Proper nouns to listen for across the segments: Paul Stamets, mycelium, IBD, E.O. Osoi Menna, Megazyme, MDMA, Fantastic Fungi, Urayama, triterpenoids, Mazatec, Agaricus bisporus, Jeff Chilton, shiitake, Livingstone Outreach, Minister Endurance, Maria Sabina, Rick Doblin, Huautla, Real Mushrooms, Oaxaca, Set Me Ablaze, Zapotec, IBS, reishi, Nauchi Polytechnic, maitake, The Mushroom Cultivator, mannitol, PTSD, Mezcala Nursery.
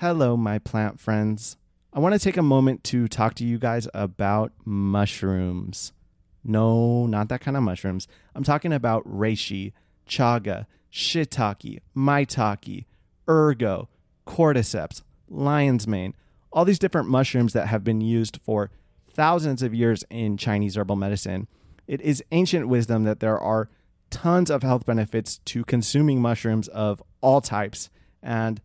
Hello, my plant friends. I want to take a moment to talk to you guys about mushrooms. No, not that kind of mushrooms. I'm talking about reishi, chaga, shiitake, maitake, ergo, cordyceps, lion's mane, all these different mushrooms that have been used for thousands of years in Chinese herbal medicine. It is ancient wisdom that there are tons of health benefits to consuming mushrooms of all types, and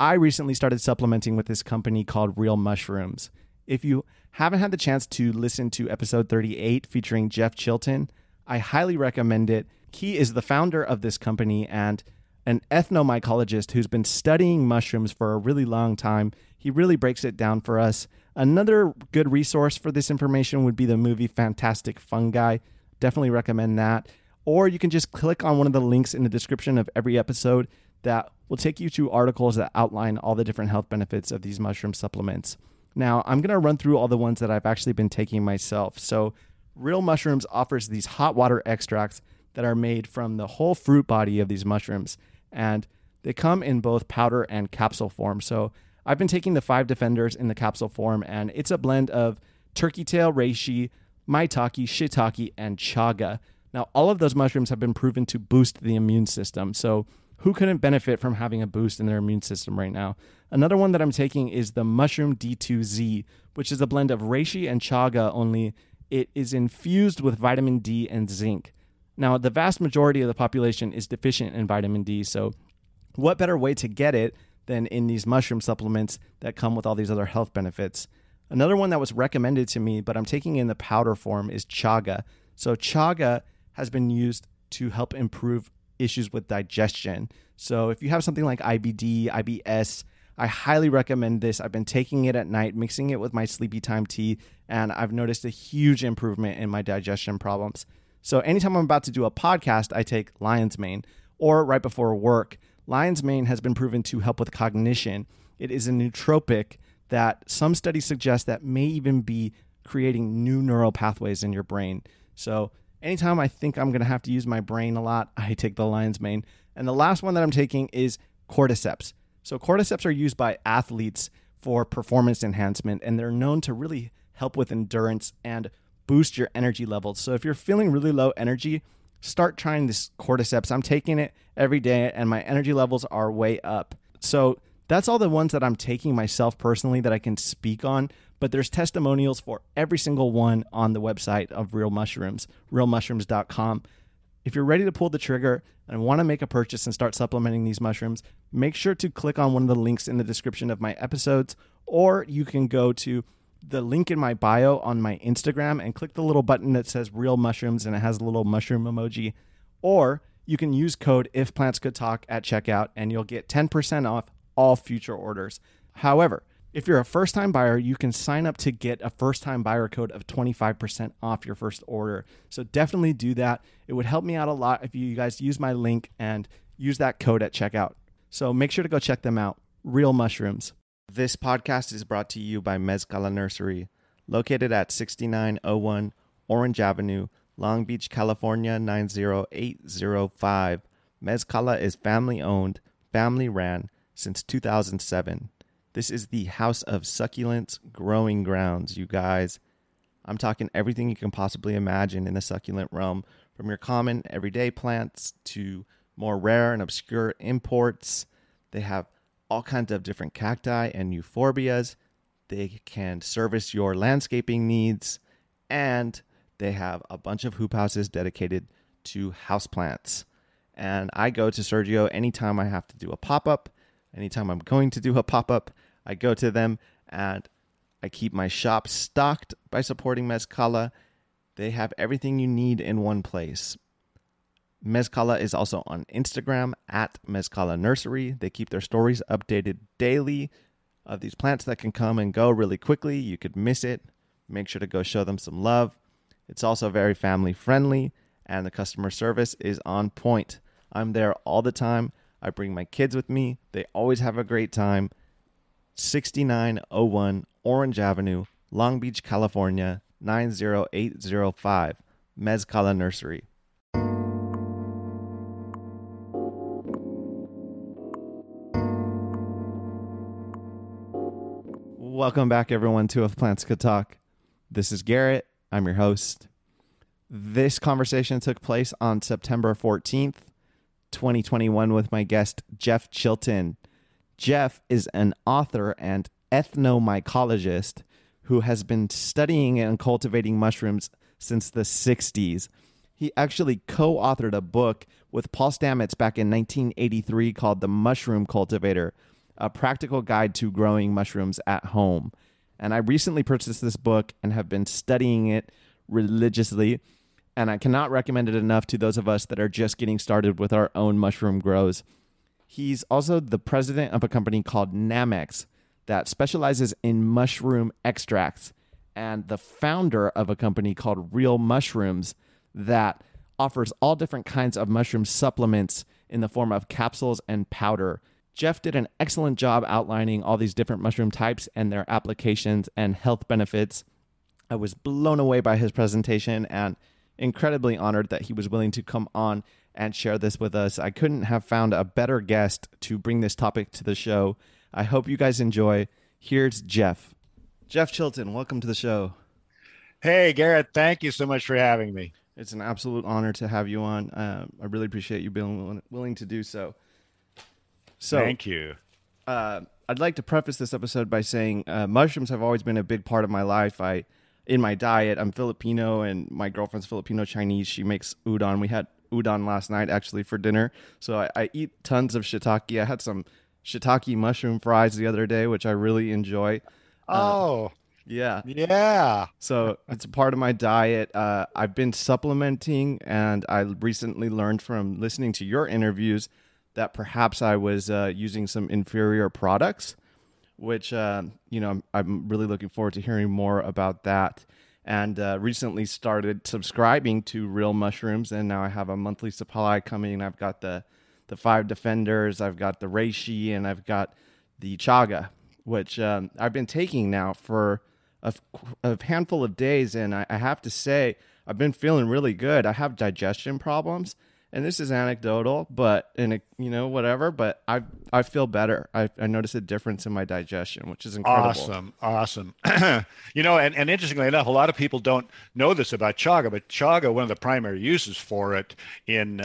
I recently started supplementing with this company called Real Mushrooms. If you haven't had the chance to listen to episode 38 featuring Jeff Chilton, I highly recommend it. He is the founder of this company and an ethnomycologist who's been studying mushrooms for a really long time. He really breaks it down for us. Another good resource for this information would be the movie Fantastic Fungi. Definitely recommend that. Or you can just click on one of the links in the description of every episode that will take you to articles that outline all the different health benefits of these mushroom supplements. Now, I'm going to run through all the ones that I've actually been taking myself. So, Real Mushrooms offers these hot water extracts that are made from the whole fruit body of these mushrooms, and they come in both powder and capsule form. So, I've been taking the 5 Defenders in the capsule form, and it's a blend of turkey tail, reishi, maitake, shiitake, and chaga. Now, all of those mushrooms have been proven to boost the immune system. So, who couldn't benefit from having a boost in their immune system right now? Another one that I'm taking is the Mushroom D2Z, which is a blend of reishi and chaga, only it is infused with vitamin D and zinc. Now, the vast majority of the population is deficient in vitamin D, so what better way to get it than in these mushroom supplements that come with all these other health benefits? Another one that was recommended to me, but I'm taking in the powder form, is chaga. So chaga has been used to help improve issues with digestion. So if you have something like IBD, IBS, I highly recommend this. I've been taking it at night, mixing it with my sleepy time tea, and I've noticed a huge improvement in my digestion problems. So anytime I'm about to do a podcast, I take lion's mane, or right before work. Lion's mane has been proven to help with cognition. It is a nootropic that some studies suggest that may even be creating new neural pathways in your brain. So anytime I think I'm going to have to use my brain a lot, I take the lion's mane. And the last one that I'm taking is cordyceps. So cordyceps are used by athletes for performance enhancement, and they're known to really help with endurance and boost your energy levels. So if you're feeling really low energy, start trying this cordyceps. I'm taking it every day, and my energy levels are way up. So that's all the ones that I'm taking myself personally that I can speak on. But there's testimonials for every single one on the website of Real Mushrooms, realmushrooms.com. If you're ready to pull the trigger and want to make a purchase and start supplementing these mushrooms, make sure to click on one of the links in the description of my episodes, or you can go to the link in my bio on my Instagram and click the little button that says Real Mushrooms, and it has a little mushroom emoji. Or you can use code IfPlantsCouldTalk at checkout, and you'll get 10% off all future orders. However, if you're a first-time buyer, you can sign up to get a first-time buyer code of 25% off your first order. So definitely do that. It would help me out a lot if you guys use my link and use that code at checkout. So make sure to go check them out, Real Mushrooms. This podcast is brought to you by Mezcala Nursery, located at 6901 Orange Avenue, Long Beach, California, 90805. Mezcala is family-owned, family-ran since 2007. This is the house of succulents growing grounds, you guys. I'm talking everything you can possibly imagine in the succulent realm, from your common everyday plants to more rare and obscure imports. They have all kinds of different cacti and euphorbias. They can service your landscaping needs, and they have a bunch of hoop houses dedicated to houseplants. And I go to Sergio anytime I have to do a pop-up. Anytime I'm going to do a pop-up, I go to them, and I keep my shop stocked by supporting Mezcala. They have everything you need in one place. Mezcala is also on Instagram at Mezcala Nursery. They keep their stories updated daily of these plants that can come and go really quickly. You could miss it. Make sure to go show them some love. It's also very family friendly, and the customer service is on point. I'm there all the time. I bring my kids with me. They always have a great time. 6901 Orange Avenue, Long Beach, California, 90805, Mezcala Nursery. Welcome back, everyone, to If Plants Could Talk. This is Garrett. I'm your host. This conversation took place on September 14th, 2021 with my guest, Jeff Chilton. Jeff is an author and ethnomycologist who has been studying and cultivating mushrooms since the 60s. He actually co-authored a book with Paul Stamets back in 1983 called The Mushroom Cultivator, a practical guide to growing mushrooms at home. And I recently purchased this book and have been studying it religiously, and I cannot recommend it enough to those of us that are just getting started with our own mushroom grows. He's also the president of a company called Namex that specializes in mushroom extracts, and the founder of a company called Real Mushrooms that offers all different kinds of mushroom supplements in the form of capsules and powder. Jeff did an excellent job outlining all these different mushroom types and their applications and health benefits. I was blown away by his presentation and incredibly honored that he was willing to come on and share this with us. I couldn't have found a better guest to bring this topic to the show. I hope you guys enjoy. Here's Jeff. Jeff Chilton, welcome to the show. Hey, Garrett, thank you so much for having me. It's an absolute honor to have you on. I really appreciate you being willing to do so. Thank you. I'd like to preface this episode by saying mushrooms have always been a big part of my life. In my diet, I'm Filipino, and my girlfriend's Filipino-Chinese. She makes udon. We had udon last night, actually, for dinner. So I eat tons of shiitake. I had some shiitake mushroom fries the other day, which I really enjoy. Yeah. So it's a part of my diet. I've been supplementing, and I recently learned from listening to your interviews that perhaps I was using some inferior products, which, I'm really looking forward to hearing more about that. And recently started subscribing to Real Mushrooms, and now I have a monthly supply coming. I've got the Five Defenders, I've got the Reishi, and I've got the Chaga, which I've been taking now for a handful of days. And I have to say, I've been feeling really good. I have digestion problems, and this is anecdotal, but I feel better. I notice a difference in my digestion, which is incredible. Awesome. And interestingly enough, a lot of people don't know this about chaga, but chaga, one of the primary uses for it in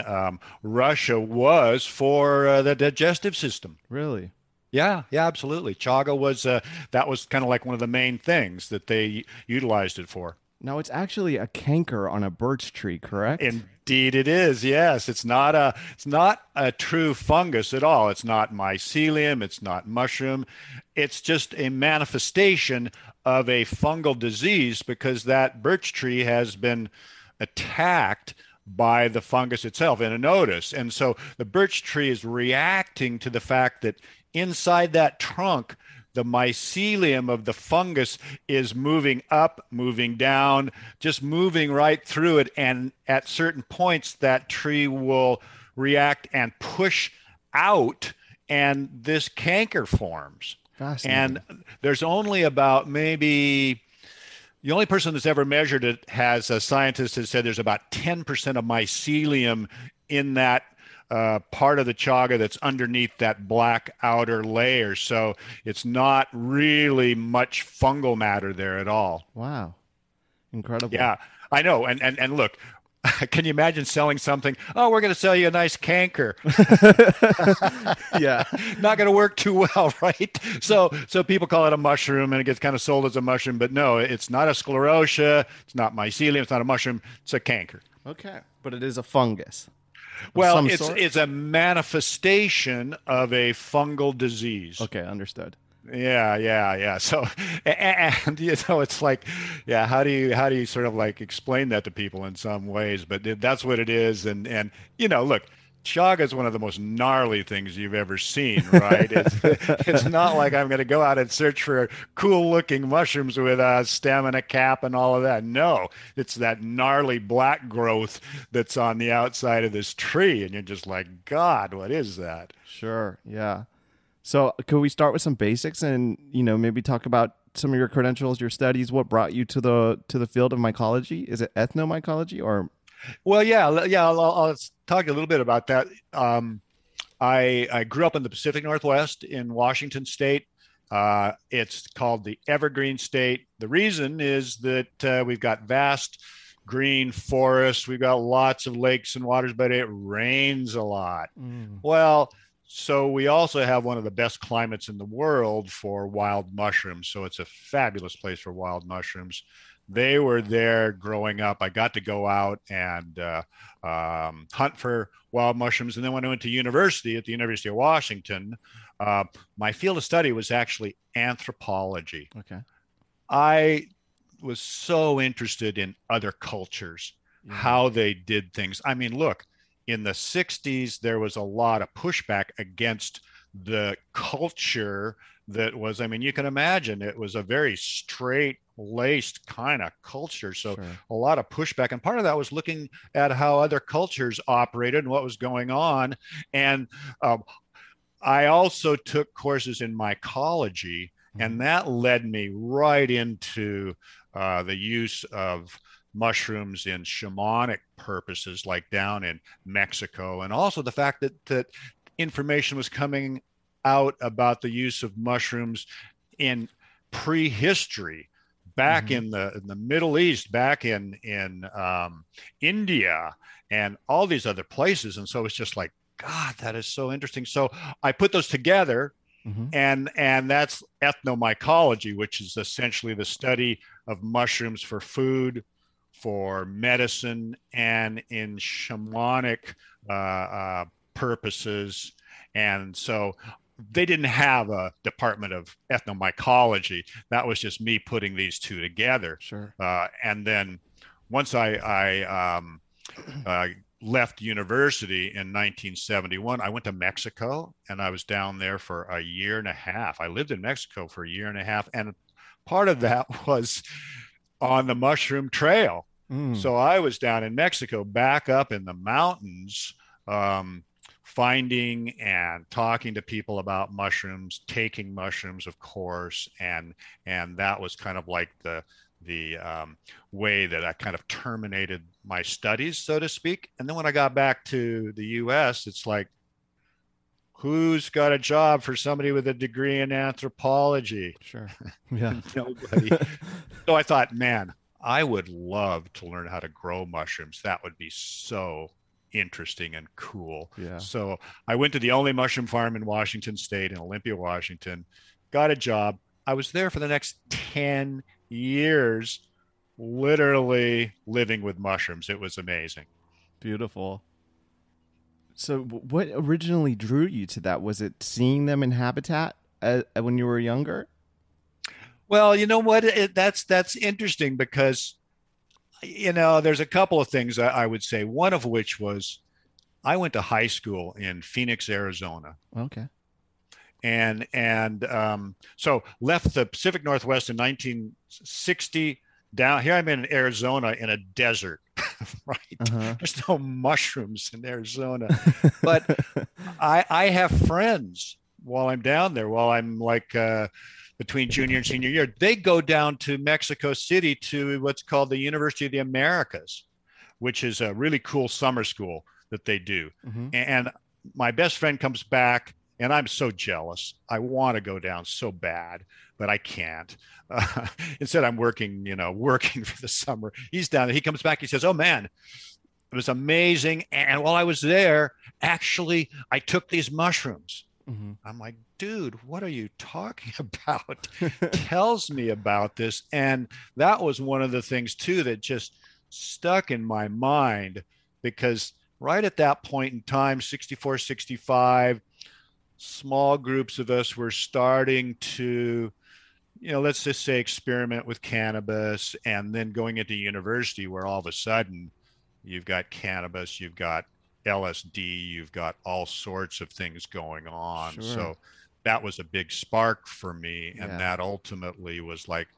Russia was for the digestive system. Really? Yeah, absolutely. Chaga was that was kind of like one of the main things that they utilized it for. Now, it's actually a canker on a birch tree, correct? Indeed it is, yes. It's not a true fungus at all. It's not mycelium. It's not mushroom. It's just a manifestation of a fungal disease because that birch tree has been attacked by the fungus itself in a notice. And so the birch tree is reacting to the fact that inside that trunk, the mycelium of the fungus is moving up, moving down, just moving right through it. And at certain points, that tree will react and push out, and this canker forms. Fascinating. And there's only about maybe... The only person that's ever measured it has a scientist that said there's about 10% of mycelium in that part of the chaga that's underneath that black outer layer. So it's not really much fungal matter there at all. Wow. Incredible. Yeah, I know. And look, can you imagine selling something? Oh, we're going to sell you a nice canker. Yeah. Not going to work too well, right? So people call it a mushroom, and it gets kind of sold as a mushroom, but no, it's not a sclerotia. It's not mycelium. It's not a mushroom. It's a canker. Okay. But it is a fungus. Well, it's a manifestation of a fungal disease. Okay, understood. Yeah. So, it's like, yeah, how do you sort of like explain that to people in some ways? But that's what it is. And look, chaga is one of the most gnarly things you've ever seen, right? It's not like I'm going to go out and search for cool-looking mushrooms with a stem and a cap and all of that. No, it's that gnarly black growth that's on the outside of this tree, and you're just like, God, what is that? Sure, yeah. So could we start with some basics and, maybe talk about some of your credentials, your studies, what brought you to the field of mycology? Is it ethnomycology or... Well, yeah. I'll talk a little bit about that. I grew up in the Pacific Northwest in Washington State, It's called the evergreen state. The reason is that we've got vast green forests. We've got lots of lakes and waters, but it rains a lot. Mm. Well, so we also have one of the best climates in the world for wild mushrooms. So it's a fabulous place for wild mushrooms. They were there growing up. I got to go out and hunt for wild mushrooms. And then when I went to university at the University of Washington, my field of study was actually anthropology. Okay. I was so interested in other cultures, how they did things. I mean, look, in the 60s, there was a lot of pushback against the culture that was, I mean, you can imagine it was a very straight-laced kind of culture. So sure. A lot of pushback. And part of that was looking at how other cultures operated and what was going on. And I also took courses in mycology, and that led me right into the use of mushrooms in shamanic purposes, like down in Mexico. And also the fact that information was coming out about the use of mushrooms in prehistory, back in the Middle East, back in India, and all these other places. And so it's just like, God, that is so interesting. So I put those together, and that's ethnomycology, which is essentially the study of mushrooms for food, for medicine, and in shamanic purposes. And so they didn't have a department of ethnomycology. That was just me putting these two together. Sure. And then once I left university in 1971, I went to Mexico, and I was down there for a year and a half. I lived in Mexico for a year and a half. And part of that was on the mushroom trail. Mm. So I was down in Mexico, back up in the mountains, finding and talking to people about mushrooms, taking mushrooms, of course. And that was kind of like the way that I kind of terminated my studies, so to speak. And then when I got back to the US, it's like, who's got a job for somebody with a degree in anthropology? Sure. Yeah. Nobody. So I thought, man, I would love to learn how to grow mushrooms. That would be so interesting and cool. Yeah. So I went to the only mushroom farm in Washington State, in Olympia, Washington, got a job. I was there for the next 10 years, literally living with mushrooms. It was amazing. Beautiful. So what originally drew you to that? Was it seeing them in habitat when you were younger? Well, you know what? That's interesting because, you know, there's a couple of things I would say, one of which was I went to high school in Phoenix, Arizona. Okay. And so left the Pacific Northwest in 1960. Down here, I'm in Arizona in a desert, right? Uh-huh. There's no mushrooms in Arizona. But I have friends while I'm down there, while I'm like between junior and senior year. They go down to Mexico City to what's called the University of the Americas, which is a really cool summer school that they do. Mm-hmm. And my best friend comes back, and I'm so jealous. I want to go down so bad, but I can't. Instead, I'm working for the summer. He's down there. He comes back. He says, oh, man, it was amazing. And while I was there, actually, I took these mushrooms. Mm-hmm. I'm like, dude, what are you talking about? Tells me about this. And that was one of the things, too, that just stuck in my mind, because right at that point in time, 64, 65, small groups of us were starting to, you know, let's just say experiment with cannabis, and then going into university where all of a sudden you've got cannabis, you've got LSD, you've got all sorts of things going on. Sure. So that was a big spark for me. And that ultimately was like,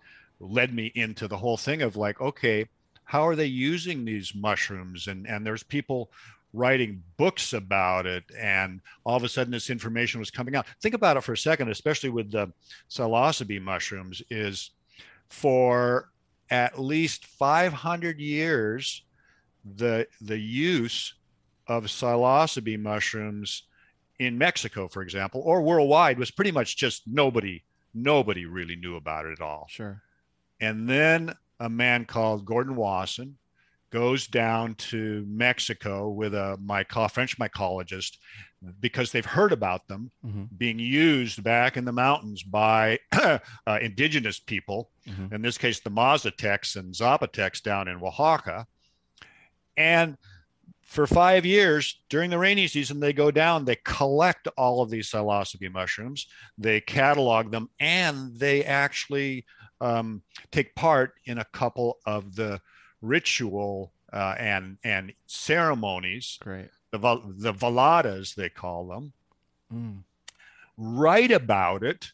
led me into the whole thing of like, okay, how are they using these mushrooms? And there's people writing books about it, and all of a sudden this information was coming out. Think about it for a second, especially with the psilocybe mushrooms, is for at least 500 years, the use of psilocybe mushrooms in Mexico, for example, or worldwide, was pretty much just nobody Nobody really knew about it at all. Sure. And then a man called Gordon Wasson goes down to Mexico with a French mycologist because they've heard about them being used back in the mountains by indigenous people, in this case, the Mazatecs and Zapotecs down in Oaxaca. And for 5 years during the rainy season, they go down, they collect all of these psilocybe mushrooms, they catalog them, and they actually take part in a couple of the ritual and ceremonies. Great. The veladas, they call them. Write about it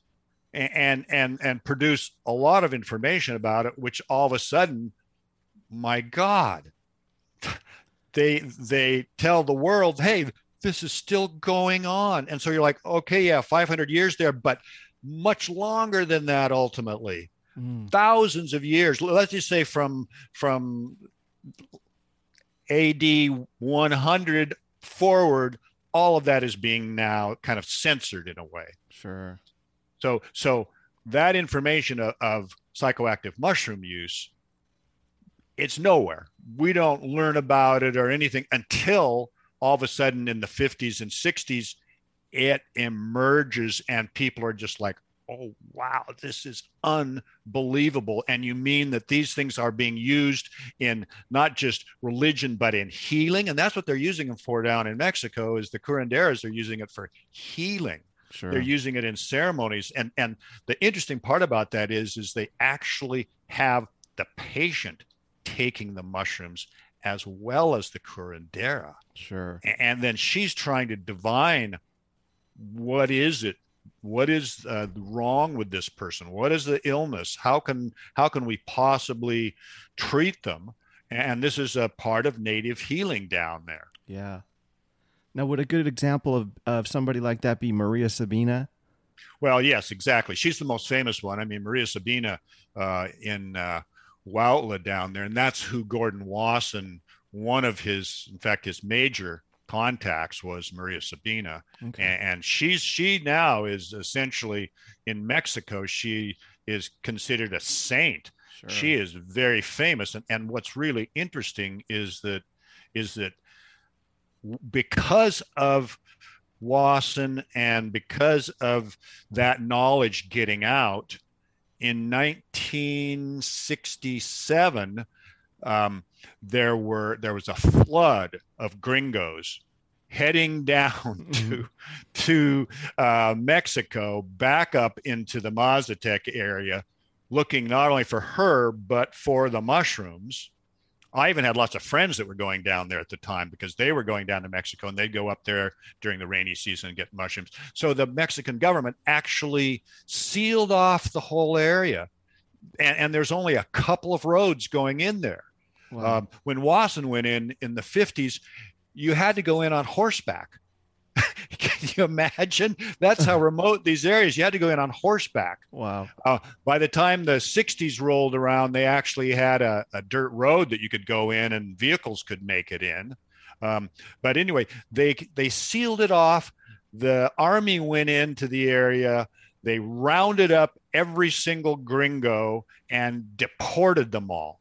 and produce a lot of information about it, which all of a sudden, my God, they tell the world, hey, this is still going on. And so you're like, okay, yeah, 500 years there, but much longer than that ultimately. Thousands of years, let's just say from AD 100 forward, all of that is being now kind of censored in a way. Sure. So that information of psychoactive mushroom use, it's nowhere. We don't learn about it or anything until all of a sudden in the 50s and 60s, it emerges and people are just like, oh, wow, this is unbelievable. And you mean that these things are being used in not just religion, but in healing. And that's what they're using them for down in Mexico, is the curanderas are using it for healing. Sure. They're using it in ceremonies. And the interesting part about that is they actually have the patient taking the mushrooms as well as the curandera. Sure. And then she's trying to divine, what is it? What is wrong with this person? What is the illness? How can we possibly treat them? And this is a part of native healing down there. Yeah. Now, would a good example of somebody like that be Maria Sabina? Well, yes, exactly. She's the most famous one. I mean, Maria Sabina in Huautla down there, and that's who Gordon Wasson, one of his, in fact, his major contacts was Maria Sabina. Okay. And she now is essentially in Mexico. She is considered a saint. Sure. She is very famous. And what's really interesting is that because of Wasson and because of that knowledge getting out in 1967, there was a flood of gringos heading down to Mexico, back up into the Mazatec area, looking not only for her, but for the mushrooms. I even had lots of friends that were going down there at the time because they were going down to Mexico and they'd go up there during the rainy season and get mushrooms. So the Mexican government actually sealed off the whole area. And there's only a couple of roads going in there. Wow. When Wasson went in the 50s, you had to go in on horseback. Can you imagine? That's how remote these areas. You had to go in on horseback. Wow. By the time the 60s rolled around, they actually had a dirt road that you could go in and vehicles could make it in. But anyway, they sealed it off. The army went into the area. They rounded up every single gringo and deported them all.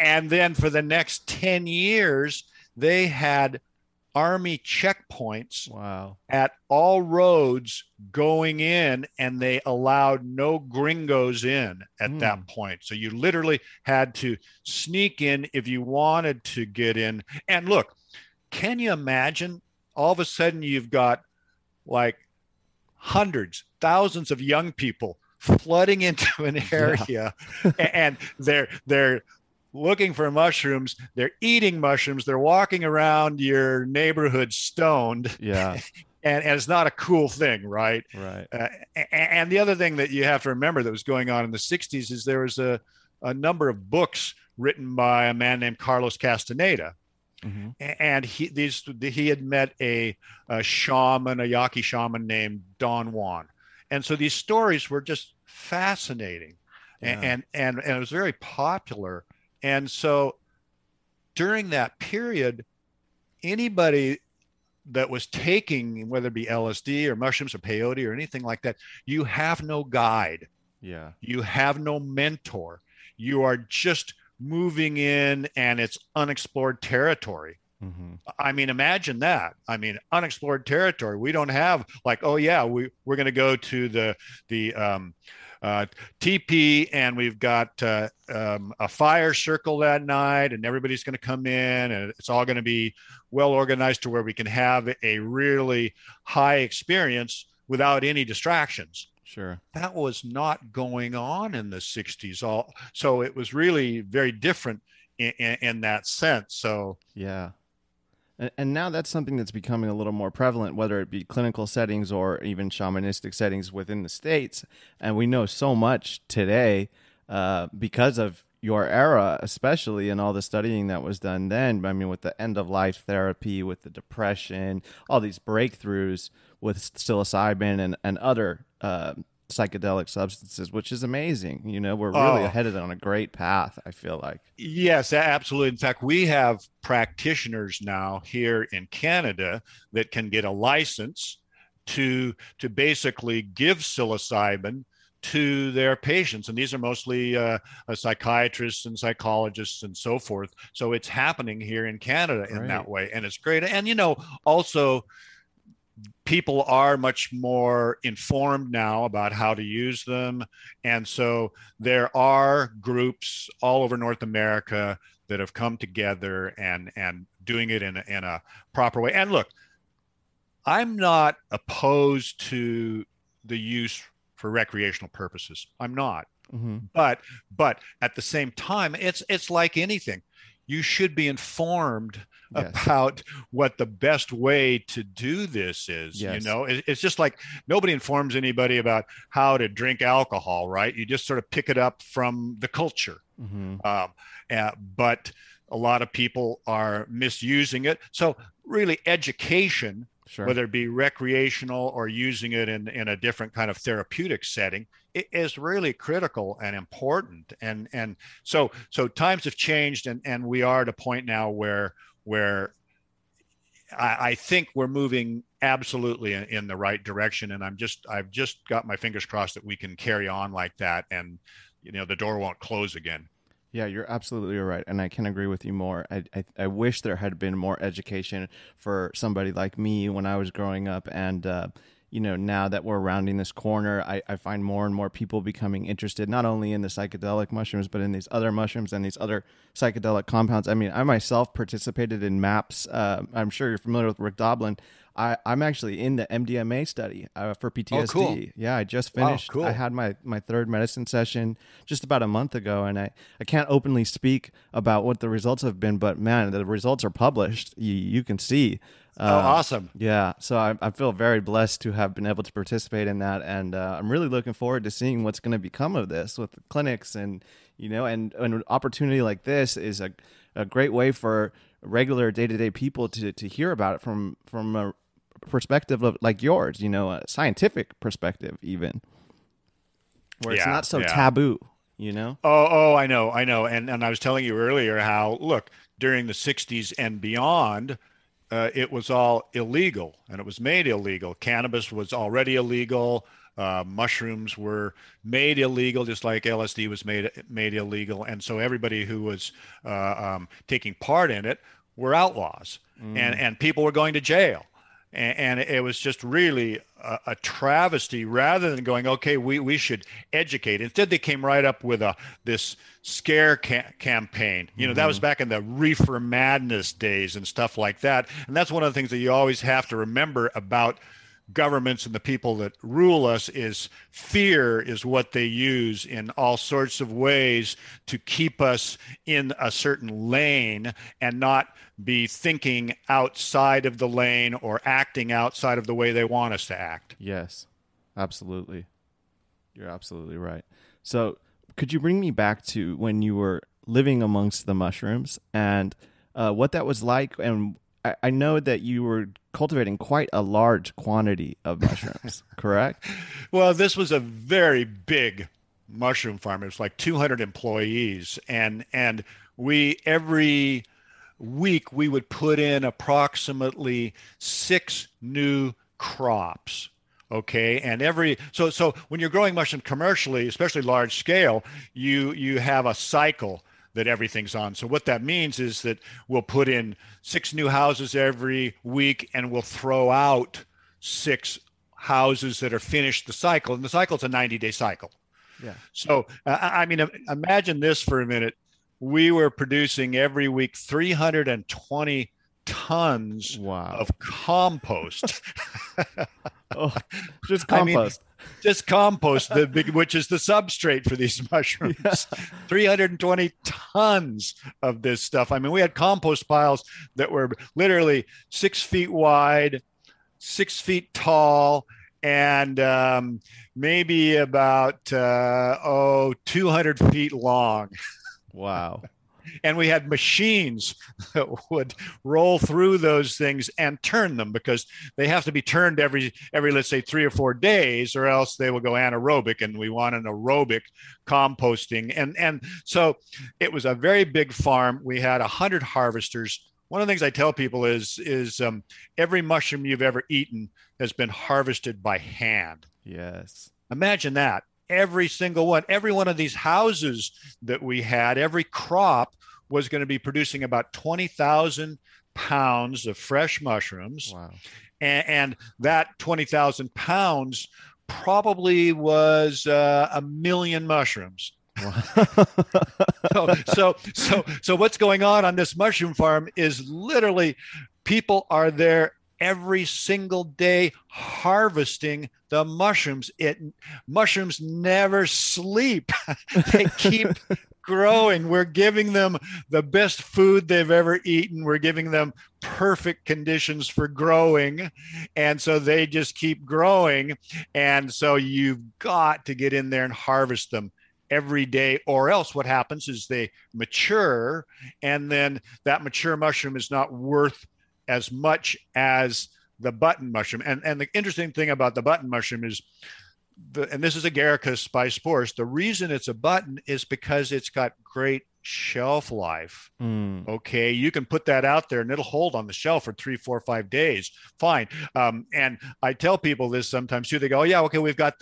And then for the next 10 years, they had army checkpoints. Wow. At all roads going in, and they allowed no gringos in at that point. So you literally had to sneak in if you wanted to get in. And look, can you imagine? All of a sudden you've got like hundreds, thousands of young people flooding into an area. Yeah. And they're looking for mushrooms, they're eating mushrooms, they're walking around your neighborhood stoned. Yeah. And it's not a cool thing, right? Right. And the other thing that you have to remember that was going on in the 60s is there was a number of books written by a man named Carlos Castaneda. Mm-hmm. And he had met a shaman, a Yaqui shaman named Don Juan. And so these stories were just fascinating. Yeah. And it was very popular. And so during that period, anybody that was taking, whether it be LSD or mushrooms or peyote or anything like that, you have no guide. Yeah. You have no mentor. You are just moving in, and it's unexplored territory. Mm-hmm. I mean, imagine that. I mean, unexplored territory. We don't have like, oh yeah, we're going to go to the TP, and we've got a fire circle that night, and everybody's going to come in, and it's all going to be well organized to where we can have a really high experience without any distractions. Sure. That was not going on in the 60s. So it was really very different in that sense. So, yeah. And now that's something that's becoming a little more prevalent, whether it be clinical settings or even shamanistic settings within the States. And we know so much today because of your era, especially, and all the studying that was done then. I mean, with the end-of-life therapy, with the depression, all these breakthroughs with psilocybin and other psychedelic substances, which is amazing. You know, we're really headed on a great path, I feel like. Yes, absolutely. In fact, we have practitioners now here in Canada that can get a license to basically give psilocybin to their patients. And these are mostly psychiatrists and psychologists and so forth. So it's happening here in Canada in that way. And it's great. And, you know, also, people are much more informed now about how to use them. And so there are groups all over North America that have come together and doing it in a proper way. And look, I'm not opposed to the use for recreational purposes. I'm not. Mm-hmm. But at the same time, it's like anything. You should be informed about what the best way to do this is. Yes. You know, it's just like nobody informs anybody about how to drink alcohol, right? You just sort of pick it up from the culture. Mm-hmm. But a lot of people are misusing it. So really education, whether it be recreational or using it in a different kind of therapeutic setting, it is really critical and important. And so times have changed, and we are at a point now where I think we're moving absolutely in the right direction. And I've just got my fingers crossed that we can carry on like that, and, you know, the door won't close again. Yeah, you're absolutely right. And I can agree with you more. I wish there had been more education for somebody like me when I was growing up. And, you know, now that we're rounding this corner, I find more and more people becoming interested, not only in the psychedelic mushrooms, but in these other mushrooms and these other psychedelic compounds. I mean, I myself participated in MAPS. I'm sure you're familiar with Rick Doblin. I'm actually in the MDMA study for PTSD. Oh, cool. Yeah, I just finished. Wow, cool. I had my third medicine session just about a month ago, and I can't openly speak about what the results have been, but man, the results are published. You can see. Awesome. Yeah, so I feel very blessed to have been able to participate in that, and I'm really looking forward to seeing what's going to become of this with the clinics, and, you know, and an opportunity like this is a great way for regular day-to-day people to hear about it from a perspective of like yours, you know, a scientific perspective even, where it's not so taboo, you know? Oh, I know. And I was telling you earlier how, look, during the 60s and beyond, it was all illegal, and it was made illegal. Cannabis was already illegal. Mushrooms were made illegal, just like LSD was made illegal. And so everybody who was taking part in it were outlaws, and people were going to jail. And it was just really a travesty. Rather than going, okay, we should educate. Instead, they came right up with this scare campaign. You know, that was back in the reefer madness days and stuff like that. And that's one of the things that you always have to remember about governments and the people that rule us is fear is what they use in all sorts of ways to keep us in a certain lane and not be thinking outside of the lane or acting outside of the way they want us to act. Yes, absolutely. You're absolutely right. So could you bring me back to when you were living amongst the mushrooms and what that was like? And I know that you were cultivating quite a large quantity of mushrooms, correct? Well, this was a very big mushroom farm. It was like 200 employees, and we every week, we would put in approximately 6 new crops. Okay, and so when you're growing mushrooms commercially, especially large scale, you have a cycle that everything's on. So what that means is that we'll put in 6 new houses every week, and we'll throw out 6 houses that are finished the cycle. And the cycle's a 90-day cycle. Yeah. So I mean, imagine this for a minute. We were producing every week 320 tons of compost. Oh, just compost. I mean, just compost, which is the substrate for these mushrooms. Yeah. 320 tons of this stuff. I mean, we had compost piles that were literally 6 feet wide, 6 feet tall, and maybe about 200 feet long. Wow. And we had machines that would roll through those things and turn them, because they have to be turned every, let's say, 3 or 4 days, or else they will go anaerobic, and we want an aerobic composting. And so it was a very big farm. We had 100 harvesters. One of the things I tell people is every mushroom you've ever eaten has been harvested by hand. Yes. Imagine that. Every single one, every one of these houses that we had, every crop was going to be producing about 20,000 pounds of fresh mushrooms. Wow. And that 20,000 pounds probably was 1 million mushrooms. Wow. So what's going on this mushroom farm is literally people are there every single day harvesting the mushrooms. Mushrooms never sleep. They keep growing. We're giving them the best food they've ever eaten. We're giving them perfect conditions for growing. And so they just keep growing. And so you've got to get in there and harvest them every day, or else what happens is they mature, and then that mature mushroom is not worth as much as the button mushroom. And the interesting thing about the button mushroom is, and this is Agaricus bisporus, the reason it's a button is because it's got great shelf life. Mm. Okay, you can put that out there and it'll hold on the shelf for 3, 4, 5 days. Fine. And I tell people this sometimes too. They go, oh yeah, okay, we've got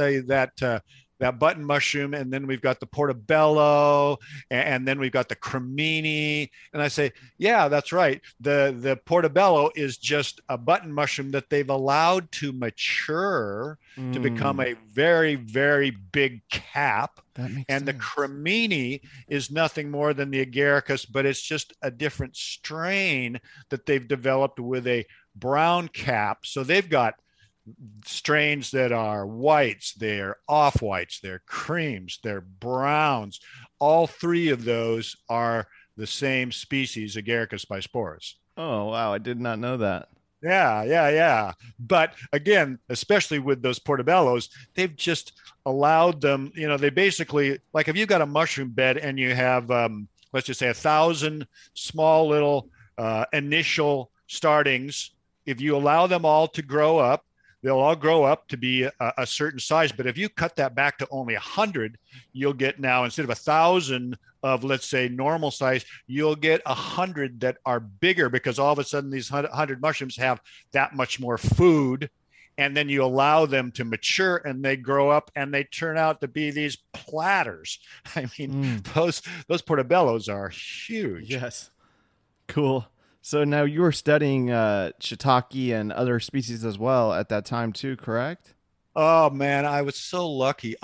that button mushroom, and then we've got the portobello, and then we've got the cremini. And I say, yeah, that's right. The portobello is just a button mushroom that they've allowed to mature to become a very, very big cap. That makes sense. The cremini is nothing more than the agaricus, but it's just a different strain that they've developed with a brown cap. So they've got strains that are whites, they're off-whites, they're creams, they're browns. All 3 of those are the same species, Agaricus bisporus. Oh, wow. I did not know that. Yeah. But again, especially with those portobellos, they've just allowed them, they basically, like if you've got a mushroom bed and you have, let's just say 1,000 small little initial startings, if you allow them all to grow up, they'll all grow up to be a certain size. But if you cut that back to only 100, you'll get now, instead of 1,000 of, let's say, normal size, you'll get 100 that are bigger, because all of a sudden these 100 mushrooms have that much more food. And then you allow them to mature, and they grow up, and they turn out to be these platters. I mean, those portobellos are huge. Yes. Cool. So now you were studying shiitake and other species as well at that time too, correct? Oh man, I was so lucky.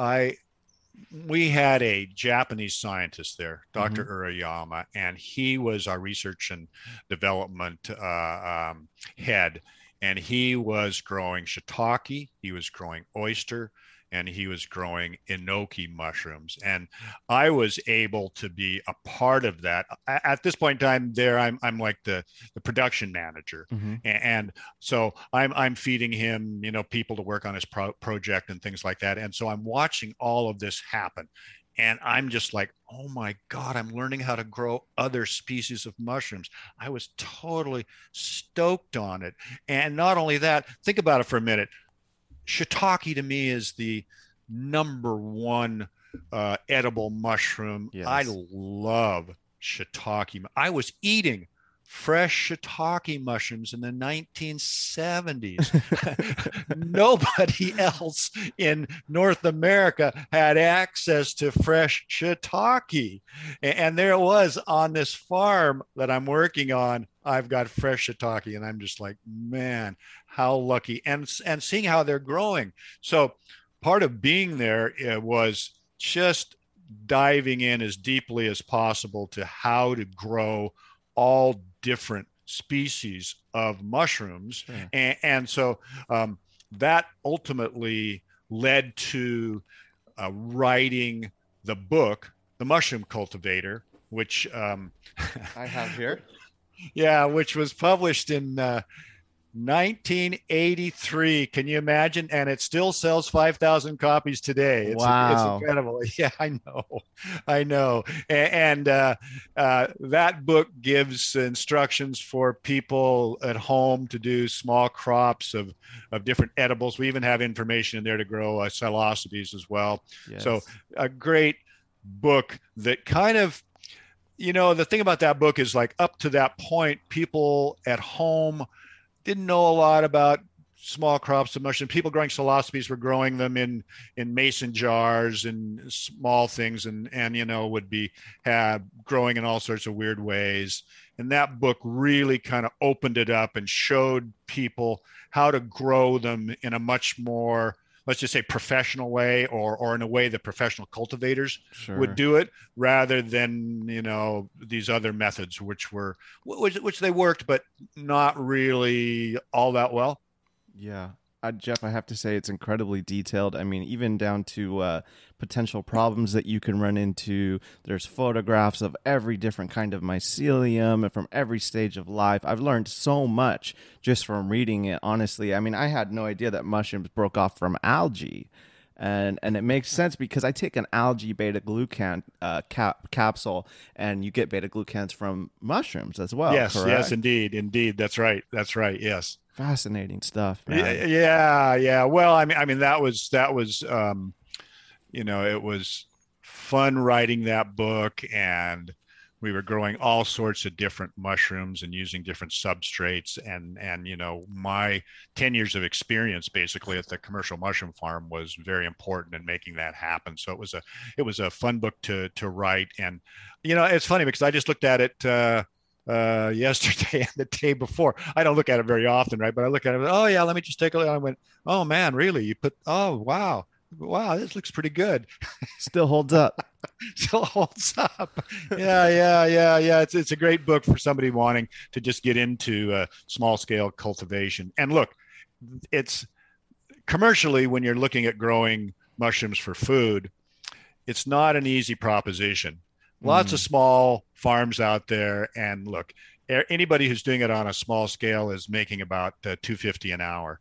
We had a Japanese scientist there, Dr. Urayama, and he was our research and development head. And he was growing shiitake, he was growing oyster, and he was growing enoki mushrooms. And I was able to be a part of that. At this point in time there, I'm like the production manager. Mm-hmm. And so I'm feeding him, people to work on his project and things like that. And so I'm watching all of this happen. And I'm just like, oh my God, I'm learning how to grow other species of mushrooms. I was totally stoked on it. And not only that, think about it for a minute. Shiitake to me is the #1 edible mushroom. Yes. I love shiitake. I was eating fresh shiitake mushrooms in the 1970s. Nobody else in North America had access to fresh shiitake. And there it was on this farm that I'm working on. I've got fresh shiitake, and I'm just like, man, how lucky. And seeing how they're growing. So part of being there was just diving in as deeply as possible to how to grow all different species of mushrooms. Yeah. And so that ultimately led to writing the book, The Mushroom Cultivator, which I have here. Yeah, which was published in 1983. Can you imagine? And it still sells 5,000 copies today. Wow. It's incredible. Yeah, I know. And that book gives instructions for people at home to do small crops of different edibles. We even have information in there to grow psilocybes as well. Yes. So a great book that kind of, you know, the thing about that book is, like, up to that point, people at home didn't know a lot about small crops of mushrooms. People growing psilocybes were growing them in mason jars and small things, and you know, would be growing in all sorts of weird ways. And that book really kind of opened it up and showed people how to grow them in a much more, let's just say, professional way, or in a way that professional cultivators Sure. would do it, rather than, you know, these other methods, which they worked, but not really all that well. Yeah. Jeff, I have to say it's incredibly detailed. I mean, even down to potential problems that you can run into. There's photographs of every different kind of mycelium and from every stage of life. I've learned so much just from reading it, honestly. I mean, I had no idea that mushrooms broke off from algae. And it makes sense, because I take an algae beta-glucan capsule, and you get beta-glucans from mushrooms as well, yes, correct? Yes, indeed. That's right, yes. Fascinating stuff, man. Yeah. Well, I mean, that was, you know, it was fun writing that book, and we were growing all sorts of different mushrooms and using different substrates, and you know, my 10 years of experience basically at the commercial mushroom farm was very important in making that happen. So it was a fun book to write, and you know, it's funny because I just looked at it. Yesterday and the day before. I don't look at it very often, right? But I look at it, oh yeah, let me just take a look. I went, oh man, really? Oh wow, this looks pretty good. Still holds up. Yeah. It's a great book for somebody wanting to just get into small scale cultivation. And look, it's commercially, when you're looking at growing mushrooms for food, it's not an easy proposition. Lots of small farms out there, and look, anybody who's doing it on a small scale is making about $250 an hour.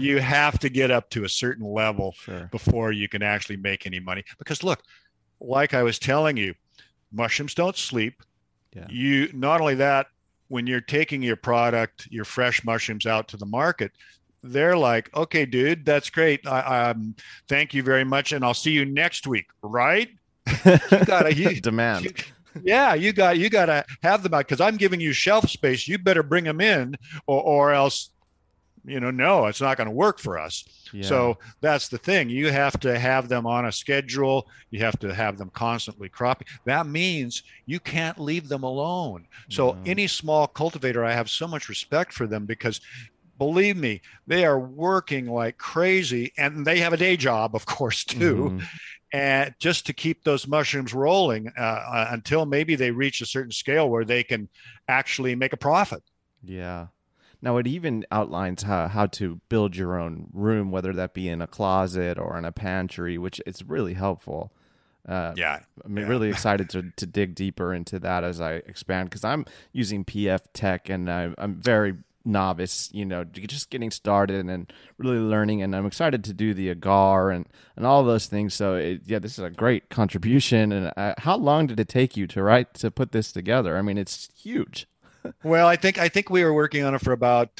You have to get up to a certain level Sure. before you can actually make any money. Because look, like I was telling you, mushrooms don't sleep. Yeah. You not only that, when you're taking your product, your fresh mushrooms out to the market, they're like, okay, dude, that's great. Thank you very much, and I'll see you next week, right? You got a huge demand. You got to have them out, because I'm giving you shelf space. You better bring them in, or else, you know, no, it's not going to work for us. Yeah. So that's the thing. You have to have them on a schedule. You have to have them constantly cropping. That means you can't leave them alone. So any small cultivator, I have so much respect for them, because believe me, they are working like crazy, and they have a day job, of course, too. Mm-hmm. And just to keep those mushrooms rolling until maybe they reach a certain scale where they can actually make a profit. Yeah. Now, it even outlines how to build your own room, whether that be in a closet or in a pantry, which is really helpful. Really excited to dig deeper into that as I expand, because I'm using PF Tech, and I'm very novice, you know, just getting started and really learning, and I'm excited to do the agar and all those things. So this is a great contribution. And how long did it take you to put this together? I mean, it's huge. Well, I think we were working on it for about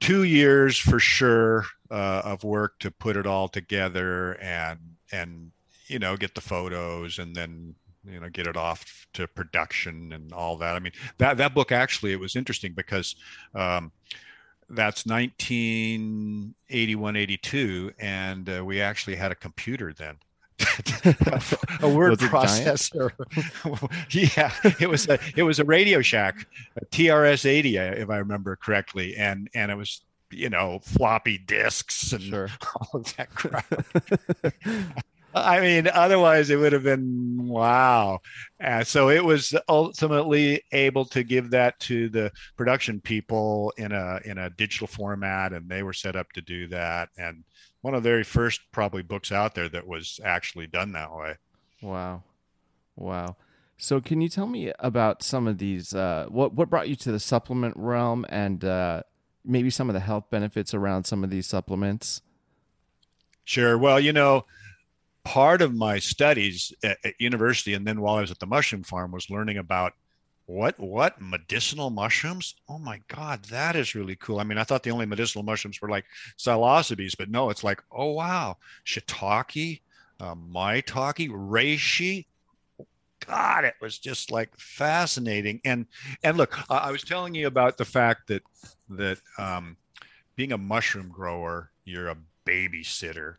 2 years for sure of work to put it all together, and you know, get the photos, and then you know, get it off to production and all that. I mean, that book, actually, it was interesting because that's 1981, 82. And we actually had a computer then. A word processor. Yeah, it was a Radio Shack, a TRS-80, if I remember correctly, and it was, you know, floppy disks and sure. all of that crap. I mean, otherwise it would have been wow. So it was ultimately able to give that to the production people in a digital format, and they were set up to do that. And one of the very first probably books out there that was actually done that way. Wow. So can you tell me about some of these, what brought you to the supplement realm, and maybe some of the health benefits around some of these supplements? Sure. Well, you know, part of my studies at university, and then while I was at the mushroom farm, was learning about what medicinal mushrooms? Oh my God, that is really cool. I mean, I thought the only medicinal mushrooms were like psilocybes, but no, it's like, oh wow, shiitake, maitake, reishi. God, it was just like fascinating. And look, I was telling you about the fact that being a mushroom grower, you're a babysitter.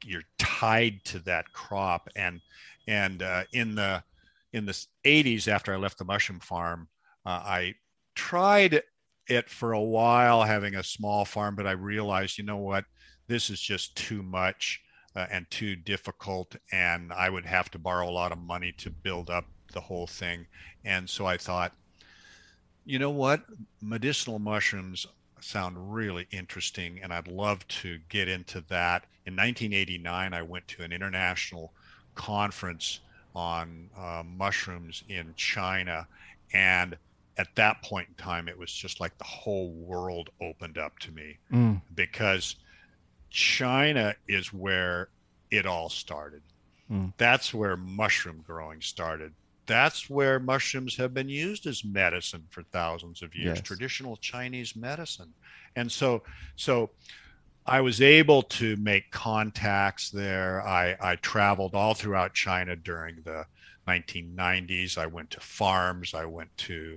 You're tied to that crop, and in the 80s, after I left the mushroom farm, I tried it for a while, having a small farm, but I realized, you know what, this is just too much and too difficult, and I would have to borrow a lot of money to build up the whole thing. And so I thought, you know what, medicinal mushrooms sound really interesting, and I'd love to get into that. In 1989, I went to an international conference on mushrooms in China, and at that point in time, it was just like the whole world opened up to me because China is where it all started. That's where mushroom growing started. That's where mushrooms have been used as medicine for thousands of years, yes. Traditional Chinese medicine. And so I was able to make contacts there. I traveled all throughout China during the 1990s. I went to farms. I went to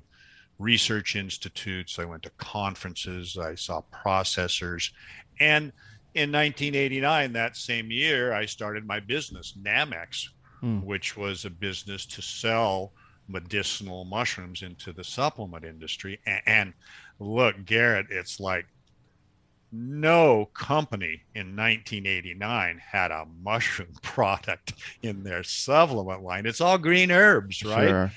research institutes. I went to conferences. I saw processors. And in 1989, that same year, I started my business, Namex, which was a business to sell medicinal mushrooms into the supplement industry. And look, Garrett, it's like no company in 1989 had a mushroom product in their supplement line. It's all green herbs, right? Sure.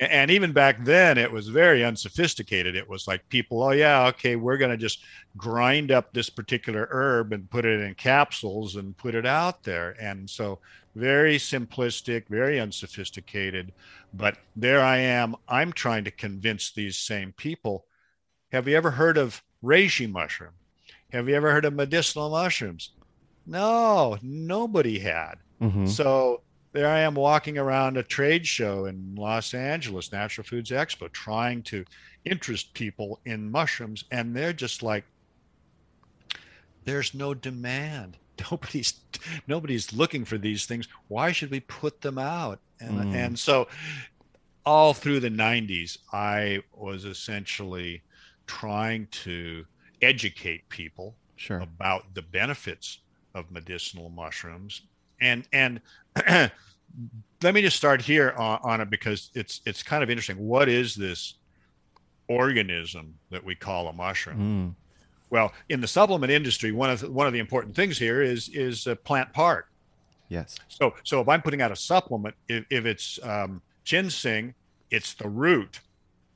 And even back then, it was very unsophisticated. It was like people, oh, yeah, okay, we're going to just grind up this particular herb and put it in capsules and put it out there. And so very simplistic, very unsophisticated. But there I am. I'm trying to convince these same people. Have you ever heard of reishi mushroom? Have you ever heard of medicinal mushrooms? No, nobody had. Mm-hmm. So there I am walking around a trade show in Los Angeles, Natural Foods Expo, trying to interest people in mushrooms. And they're just like, there's no demand. Nobody's looking for these things. Why should we put them out? And so all through the 90s, I was essentially trying to educate people sure. about the benefits of medicinal mushrooms. And let me just start here on it because it's kind of interesting. What is this organism that we call a mushroom? Well, in the supplement industry, one of the important things here is a plant part. Yes. So if I'm putting out a supplement, if it's ginseng, it's the root.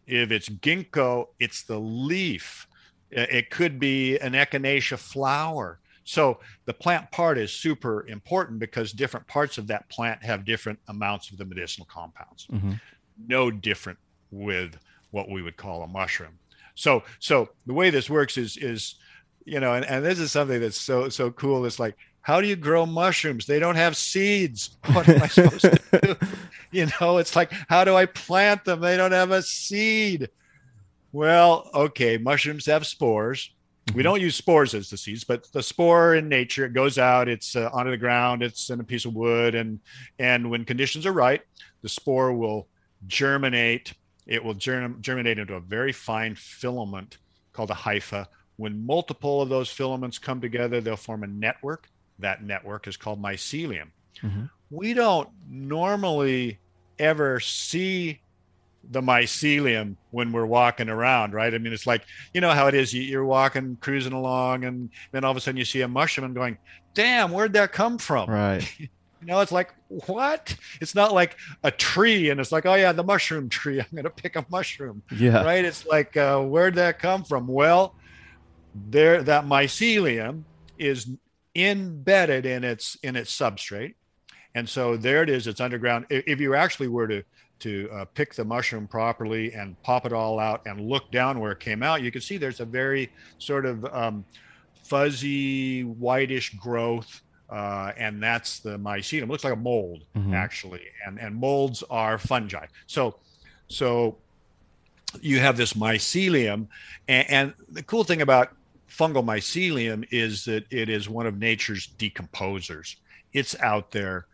If it's ginkgo, it's the leaf. It could be an echinacea flower. So the plant part is super important because different parts of that plant have different amounts of the medicinal compounds. Mm-hmm. No different with what we would call a mushroom. So the way this works is, you know, and this is something that's so cool. It's like, how do you grow mushrooms? They don't have seeds. What am I supposed to do? You know, it's like, how do I plant them? They don't have a seed. Well, okay, mushrooms have spores. We don't use spores as the seeds, but the spore in nature, it goes out, it's onto the ground, it's in a piece of wood, and when conditions are right, the spore will germinate. It will germinate into a very fine filament called a hypha. When multiple of those filaments come together, they'll form a network. That network is called mycelium. Mm-hmm. We don't normally ever see the mycelium when we're walking around, right? I mean, it's like, you know how it is. You're walking, cruising along, and then all of a sudden you see a mushroom and going, damn, where'd that come from? Right. You know, it's like, what? It's not like a tree and it's like, oh yeah, the mushroom tree. I'm going to pick a mushroom. Yeah. Right. It's like, where'd that come from? Well, there, that mycelium is embedded in its substrate. And so there it is. It's underground. If you actually were to pick the mushroom properly and pop it all out and look down where it came out, you can see there's a very sort of fuzzy, whitish growth. And that's the mycelium. It looks like a mold, mm-hmm. actually. And molds are fungi. So you have this mycelium. And the cool thing about fungal mycelium is that it is one of nature's decomposers. It's out there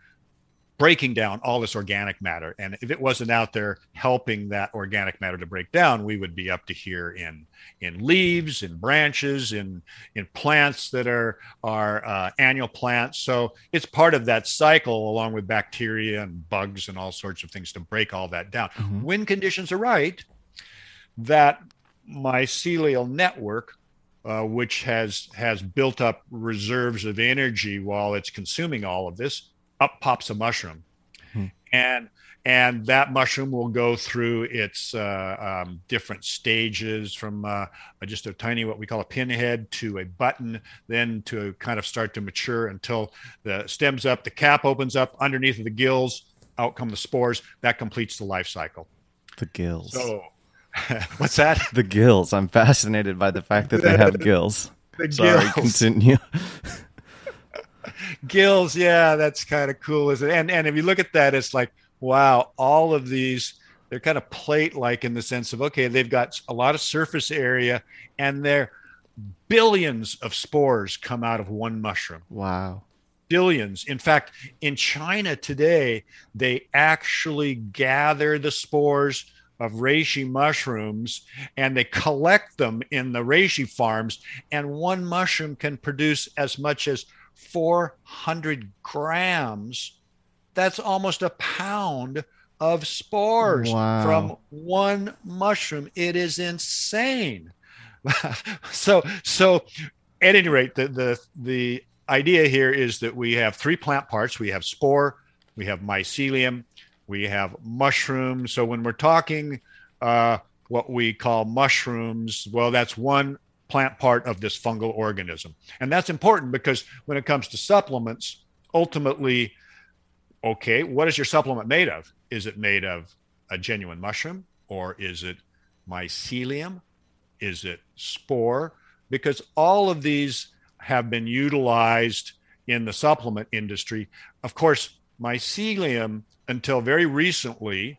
breaking down all this organic matter. And if it wasn't out there helping that organic matter to break down, we would be up to here in leaves, in branches, in plants that are annual plants. So it's part of that cycle, along with bacteria and bugs and all sorts of things, to break all that down. Mm-hmm. When conditions are right, that mycelial network, which has built up reserves of energy while it's consuming all of this, up pops a mushroom. Hmm. And that mushroom will go through its different stages, from just a tiny, what we call a pinhead, to a button, then to kind of start to mature until the stem's up, the cap opens up, underneath of the gills, out come the spores. That completes the life cycle. The gills. So, what's that? The gills. I'm fascinated by the fact that they have gills. Sorry, continue. Gills, yeah, that's kind of cool, isn't it? And if you look at that, it's like, wow, all of these, they're kind of plate-like in the sense of, okay, they've got a lot of surface area, and there billions of spores come out of one mushroom. Wow. Billions. In fact, in China today, they actually gather the spores of reishi mushrooms, and they collect them in the reishi farms, and one mushroom can produce as much as 400 grams. That's almost a pound of spores. Wow. From one mushroom. It is insane. So at any rate, the idea here is that we have three plant parts. We have spore, we have mycelium, we have mushroom. So when we're talking what we call mushrooms, well, that's one plant part of this fungal organism. And that's important because when it comes to supplements, ultimately, okay, what is your supplement made of? Is it made of a genuine mushroom, or is it mycelium? Is it spore? Because all of these have been utilized in the supplement industry. Of course, mycelium, until very recently,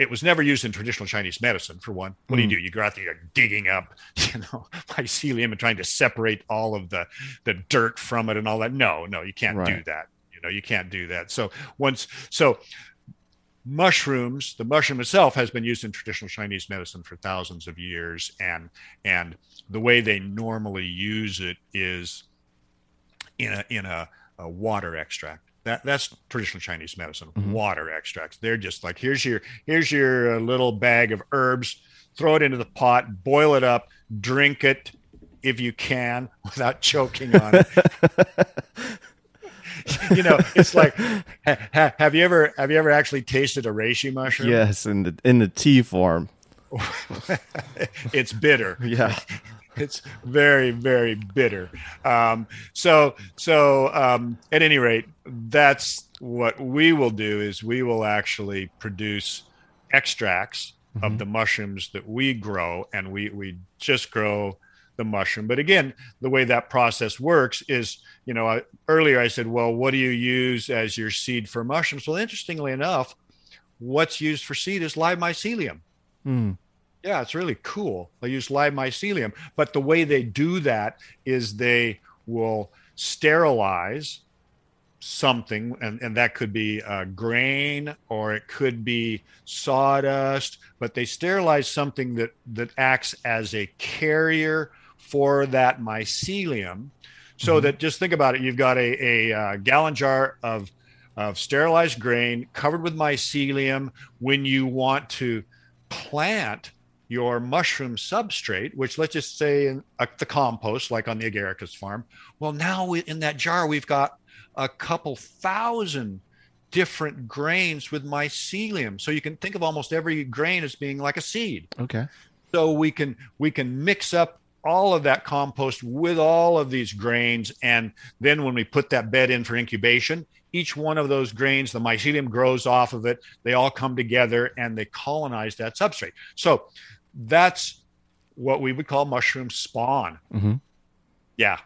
it was never used in traditional Chinese medicine, for one. What do? You go out there, you're digging up, mycelium and trying to separate all of the dirt from it and all that. No, you can't do that. You can't do that. So mushrooms, the mushroom itself has been used in traditional Chinese medicine for thousands of years. And the way they normally use it is in a water extract. That's traditional Chinese medicine, mm-hmm. water extracts. They're just like, here's your little bag of herbs, throw it into the pot, boil it up, drink it if you can without choking on it. It's like, have you ever actually tasted a reishi mushroom? Yes, in the tea form. It's bitter. Yeah. It's very, very bitter. At any rate, that's what we will do, is we will actually produce extracts mm-hmm. of the mushrooms that we grow, and we just grow the mushroom. But again, the way that process works is, earlier I said, well, what do you use as your seed for mushrooms? Well, interestingly enough, what's used for seed is live mycelium. Mm. Yeah, it's really cool. They use live mycelium, but the way they do that is they will sterilize something, and that could be grain, or it could be sawdust, but they sterilize something that acts as a carrier for that mycelium. So that, just think about it, you've got a gallon jar of sterilized grain covered with mycelium. When you want to plant your mushroom substrate, which, let's just say in the compost, like on the Agaricus farm, well, now in that jar, we've got a couple thousand different grains with mycelium. So you can think of almost every grain as being like a seed. Okay. So we can mix up all of that compost with all of these grains. And then when we put that bed in for incubation, each one of those grains, the mycelium grows off of it. They all come together and they colonize that substrate. So that's what we would call mushroom spawn. Mm-hmm. Yeah.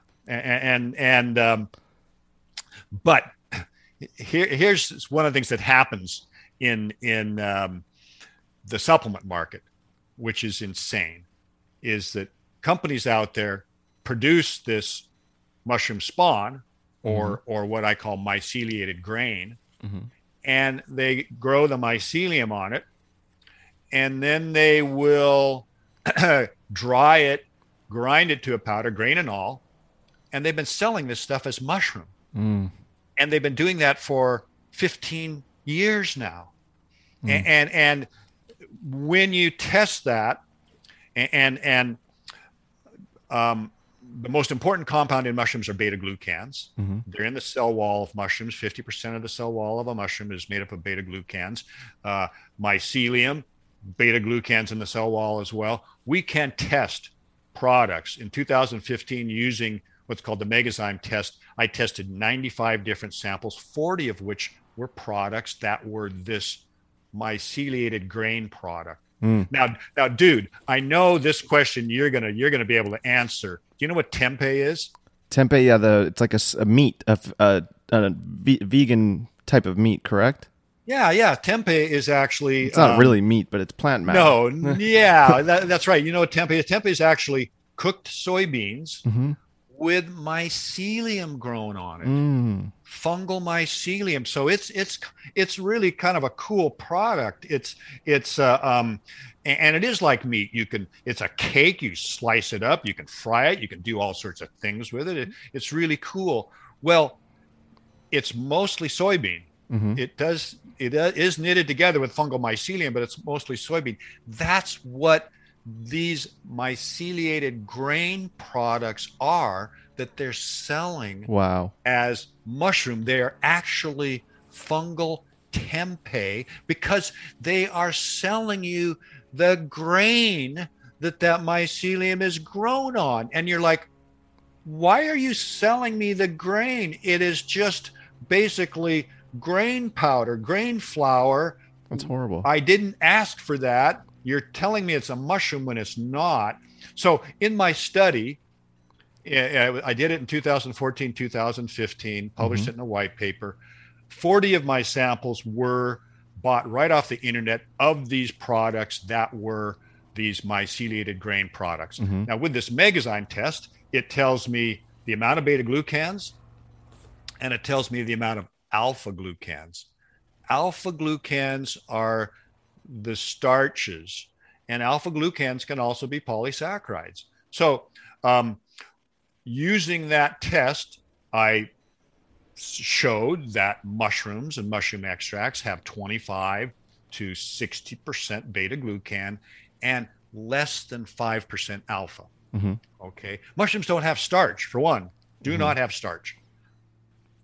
But here's one of the things that happens in the supplement market, which is insane, is that companies out there produce this mushroom spawn or what I call myceliated grain, and they grow the mycelium on it, and then they will dry it, grind it to a powder, grain and all, and they've been selling this stuff as mushroom. Mm. And they've been doing that for 15 years now. Mm. And when you test that, and the most important compound in mushrooms are beta-glucans. Mm-hmm. They're in the cell wall of mushrooms. 50% of the cell wall of a mushroom is made up of beta-glucans. Mycelium, beta-glucans in the cell wall as well. We can test products. In 2015, using what's called the Megazyme test, I tested 95 different samples, 40 of which were products that were this myceliated grain product. Mm. Now, dude, I know this question you're gonna be able to answer. Do you know what tempeh is? Tempeh, yeah, it's like a meat, a vegan type of meat, correct? Yeah. Tempeh is actually it's not really meat, but it's plant matter. No, yeah, that's right. You know what tempeh is? Tempeh is actually cooked soybeans. Mm-hmm. With mycelium grown on it, fungal mycelium. So it's really kind of a cool product. And it is like meat. It's a cake. You slice it up. You can fry it. You can do all sorts of things with it. It's really cool. Well, it's mostly soybean. Mm-hmm. It is knitted together with fungal mycelium, but it's mostly soybean. That's what these myceliated grain products are that they're selling as mushroom. They are actually fungal tempeh because they are selling you the grain that mycelium is grown on. And you're like, why are you selling me the grain? It is just basically grain powder, grain flour. That's horrible. I didn't ask for that. You're telling me it's a mushroom when it's not. So in my study, I did it in 2014, 2015, published it in a white paper. 40 of my samples were bought right off the internet of these products that were these myceliated grain products. Mm-hmm. Now with this Megazyme test, it tells me the amount of beta-glucans and it tells me the amount of alpha-glucans. Alpha-glucans are the starches, and alpha glucans can also be polysaccharides. So using that test, I showed that mushrooms and mushroom extracts have 25 to 60% beta glucan and less than 5% alpha. Mm-hmm. Okay. Mushrooms don't have starch, for one, do not have starch.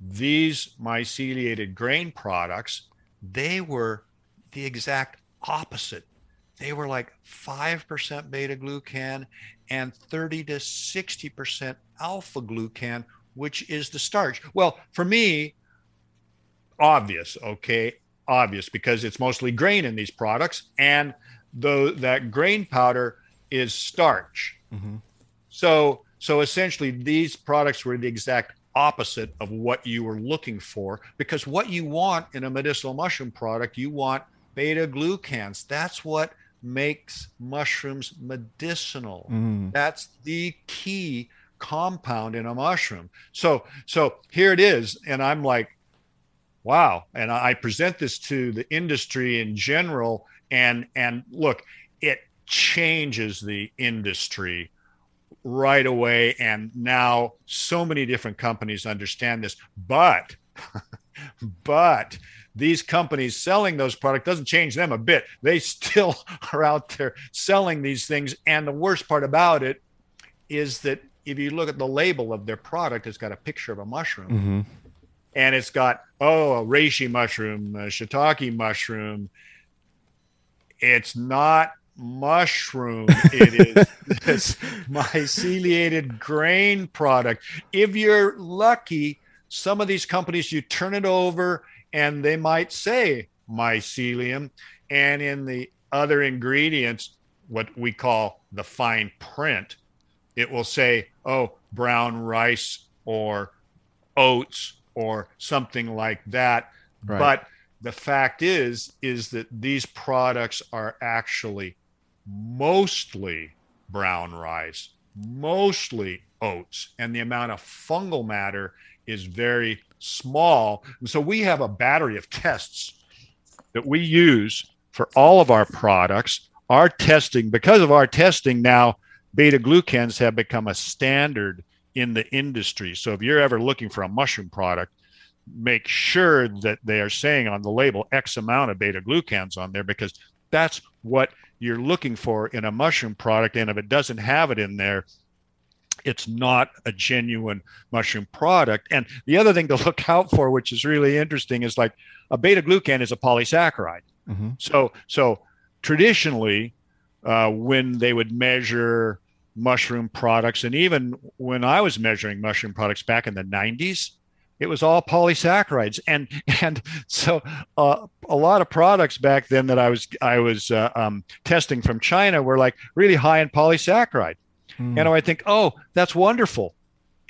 These myceliated grain products, they were the exact opposite. They were like 5% beta glucan and 30 to 60% alpha glucan, which is the starch. Well, for me, obvious, because it's mostly grain in these products, and though that grain powder is starch. Mm-hmm. So essentially these products were the exact opposite of what you were looking for, because what you want in a medicinal mushroom product, you want beta-glucans. That's what makes mushrooms medicinal. Mm. That's the key compound in a mushroom. So here it is. And I'm like, wow. And I present this to the industry in general, and look, it changes the industry right away. And now so many different companies understand this, but these companies selling those products doesn't change them a bit. They still are out there selling these things. And the worst part about it is that if you look at the label of their product, it's got a picture of a mushroom. Mm-hmm. And it's got, a reishi mushroom, a shiitake mushroom. It's not mushroom. It is this myceliated grain product. If you're lucky, some of these companies, you turn it over and they might say mycelium. And in the other ingredients, what we call the fine print, it will say, brown rice or oats or something like that. Right. But the fact is that these products are actually mostly brown rice, mostly oats, and the amount of fungal matter is very small. And so we have a battery of tests that we use for all of our products. Our testing, because of our testing now, beta-glucans have become a standard in the industry. So if you're ever looking for a mushroom product, make sure that they are saying on the label X amount of beta-glucans on there, because that's what you're looking for in a mushroom product. And if it doesn't have it in there, it's not a genuine mushroom product. And the other thing to look out for, which is really interesting, is like a beta-glucan is a polysaccharide. Mm-hmm. So traditionally, when they would measure mushroom products, and even when I was measuring mushroom products back in the 90s, it was all polysaccharides, and so a lot of products back then that I was testing from China were like really high in polysaccharide. And I think, that's wonderful.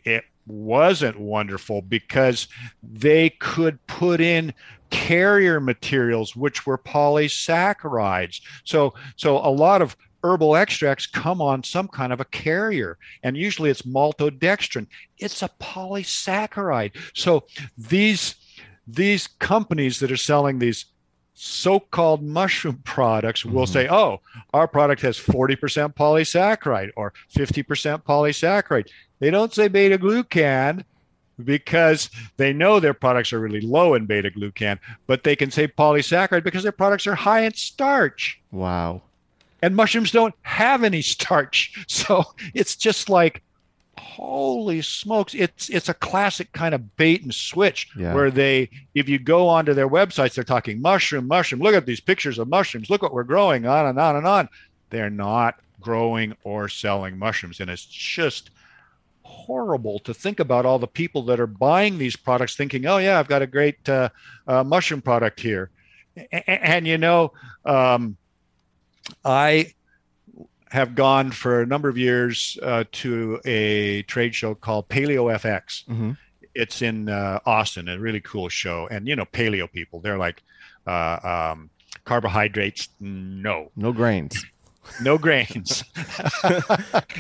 It wasn't wonderful because they could put in carrier materials which were polysaccharides. So a lot of herbal extracts come on some kind of a carrier, and usually it's maltodextrin. It's a polysaccharide. So these companies that are selling these so-called mushroom products will say, our product has 40% polysaccharide or 50% polysaccharide. They don't say beta-glucan because they know their products are really low in beta-glucan, but they can say polysaccharide because their products are high in starch. Wow. And mushrooms don't have any starch. So it's just like, holy smokes, it's a classic kind of bait and switch where if you go onto their websites, they're talking mushroom, look at these pictures of mushrooms, look what we're growing, on and on and on. They're not growing or selling mushrooms. And it's just horrible to think about all the people that are buying these products thinking, I've got a great mushroom product here. And I have gone for a number of years to a trade show called Paleo FX. Mm-hmm. It's in Austin, a really cool show. And, paleo people, they're like carbohydrates. No grains. No grains.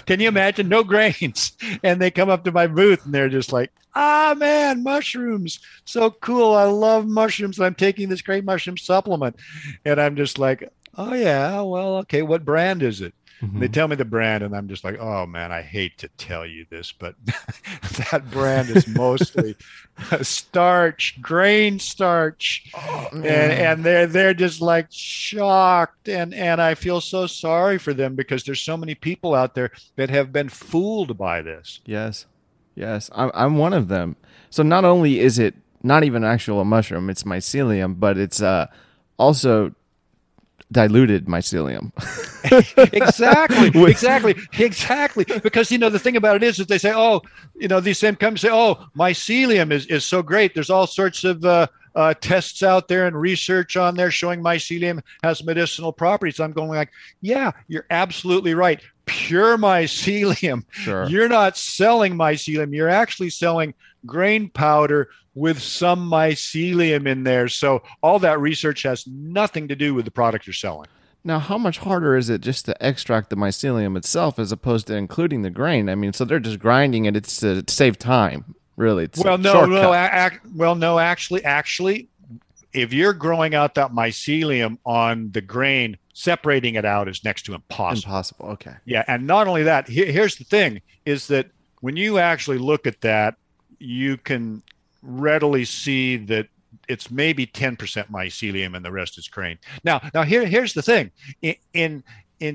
Can you imagine? No grains. And they come up to my booth and they're just like, man, mushrooms. So cool. I love mushrooms. I'm taking this great mushroom supplement. And I'm just like, okay, what brand is it? Mm-hmm. They tell me the brand, and I'm just like, I hate to tell you this, but that brand is mostly starch, grain starch. And they're just like shocked. And I feel so sorry for them because there's so many people out there that have been fooled by this. Yes. I'm one of them. So not only is it not even actual a mushroom, it's mycelium, but it's also diluted mycelium. Exactly. Because, the thing about it is that they say, these same companies say, mycelium is so great. There's all sorts of tests out there and research on there showing mycelium has medicinal properties. I'm going like, yeah, you're absolutely right. Pure mycelium. Sure. You're not selling mycelium. You're actually selling grain powder with some mycelium in there. So all that research has nothing to do with the product you're selling. Now, how much harder is it just to extract the mycelium itself as opposed to including the grain? I mean, so they're just grinding it. It's to save time. really. It's well, no, actually, if you're growing out that mycelium on the grain, separating it out is next to impossible. Impossible. Okay. Yeah. And not only that, here's the thing is that when you actually look at that, you can readily see that it's maybe 10% mycelium and the rest is grain. Now here's the thing. In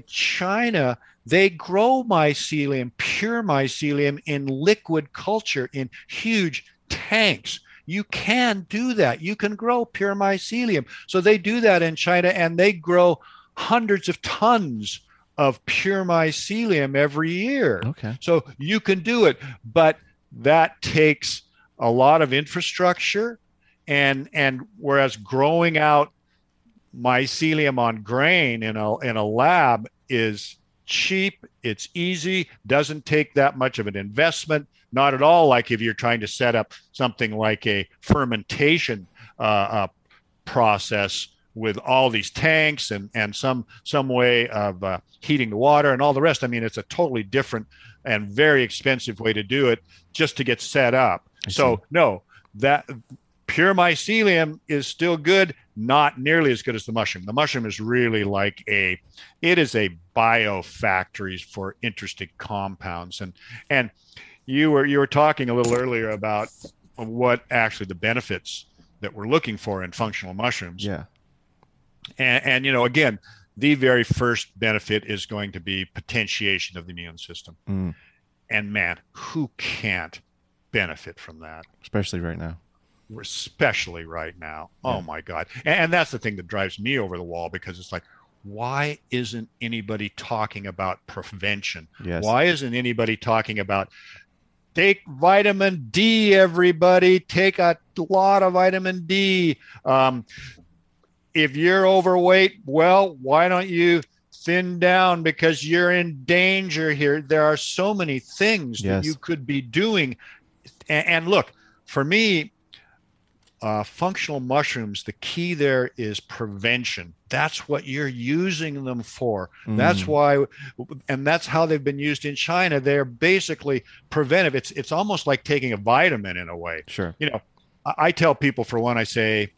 China, they grow mycelium, pure mycelium in liquid culture in huge tanks. You can do that. You can grow pure mycelium. So they do that in China, and they grow hundreds of tons of pure mycelium every year. Okay. So you can do it, but that takes a lot of infrastructure. And whereas growing out mycelium on grain in a lab is cheap, it's easy, doesn't take that much of an investment. Not at all like if you're trying to set up something like a fermentation process with all these tanks and some way of heating the water and all the rest. I mean, it's a totally different and very expensive way to do it just to get set up. So no, that pure mycelium is still good, not nearly as good as the mushroom. The mushroom is really like it is a biofactory for interesting compounds. And you were talking a little earlier about what actually the benefits that we're looking for in functional mushrooms. Yeah. And you know, again, the very first benefit is going to be potentiation of the immune system. Mm. And man, who can't benefit from that? Especially right now. Especially right now. Yeah. Oh my God. And that's the thing that drives me over the wall, because it's like, why isn't anybody talking about prevention? Yes. Why isn't anybody talking about take vitamin D, everybody? Take a lot of vitamin D. If you're overweight, well, why don't you thin down because you're in danger here? There are so many things that you could be doing. And look, for me, functional mushrooms, the key there is prevention. That's what you're using them for. Mm. That's why, and that's how they've been used in China. They're basically preventive. It's almost like taking a vitamin in a way. Sure. You know, I tell people, for one, I say,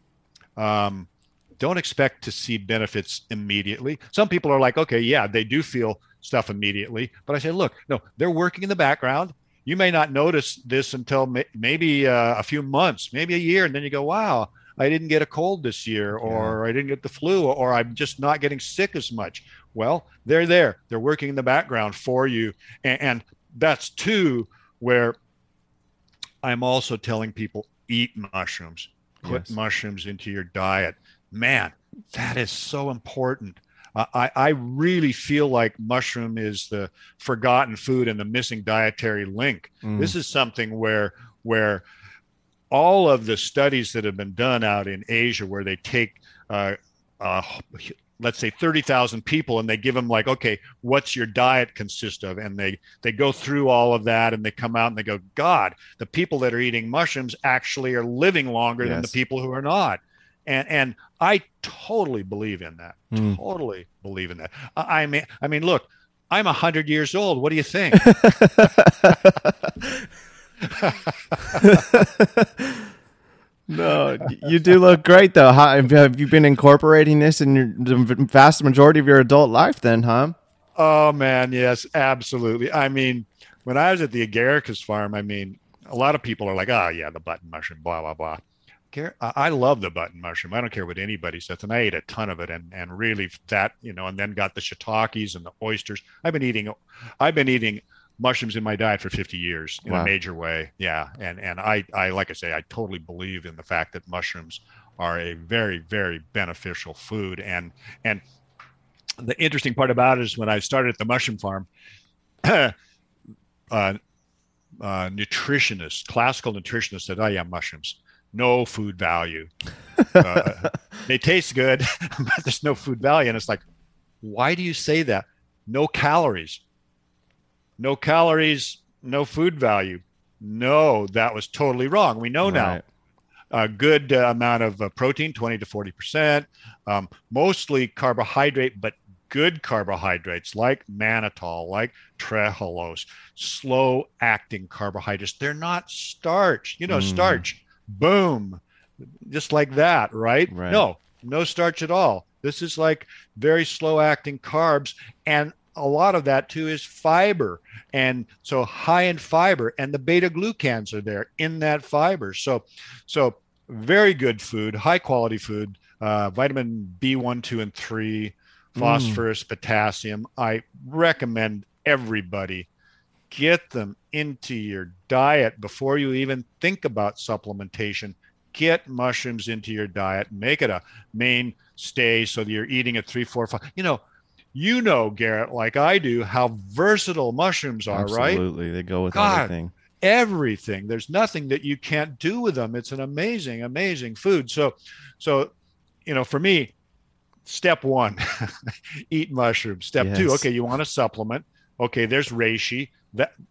don't expect to see benefits immediately. Some people are like, okay, yeah, they do feel stuff immediately. But I say, look, no, they're working in the background. You may not notice this until maybe a few months, maybe a year. And then you go, wow, I didn't get a cold this year, or I didn't get the flu, or I'm just not getting sick as much. Well, they're there. They're working in the background for you. And that's too where I'm also telling people, eat mushrooms, put mushrooms into your diet. Man, that is so important. I really feel like mushroom is the forgotten food and the missing dietary link. Mm. This is something where all of the studies that have been done out in Asia, where they take, let's say 30,000 people, and they give them like, okay, what's your diet consist of? And they go through all of that, and they come out and they go, God, the people that are eating mushrooms actually are living longer than the people who are not. And I totally believe in that. Mm. Totally believe in that. I mean, look, I'm 100 years old. What do you think? No, you do look great, though. Have you been incorporating this in the vast majority of your adult life then, huh? Oh, man, yes, absolutely. I mean, when I was at the Agaricus farm, I mean, a lot of people are like, oh, yeah, the button mushroom, blah, blah, blah. I love the button mushroom. I don't care what anybody says. And I ate a ton of it, and really that, you know, and then got the shiitakes and the oysters. I've been eating mushrooms in my diet for 50 years in a major way. Yeah. And I, like I say, I totally believe in the fact that mushrooms are a very, very beneficial food. And the interesting part about it is when I started at the mushroom farm, classical nutritionists said, oh yeah, mushrooms. No food value. They taste good, but there's no food value. And it's like, why do you say that? No calories, no food value. No, that was totally wrong. We know now. A good amount of protein, 20 to 40%, mostly carbohydrate, but good carbohydrates like mannitol, like trehalose, slow acting carbohydrates. They're not starch, you know, starch, boom, just like that, right? No starch at all. This is like very slow acting carbs. And a lot of that too is fiber. And so high in fiber, and the beta glucans are there in that fiber. So very good food, high quality food, vitamin B1, 2, and 3, phosphorus, potassium. I recommend everybody get them into your diet before you even think about supplementation. Get mushrooms into your diet, make it a mainstay so that you're eating at 3, 4, 5. You know, Garrett, like I do, how versatile mushrooms are, right? Absolutely. They go with everything. Everything. There's nothing that you can't do with them. It's an amazing, amazing food. So, for me, step one, eat mushrooms. Step two, okay, you want to supplement. Okay, there's reishi.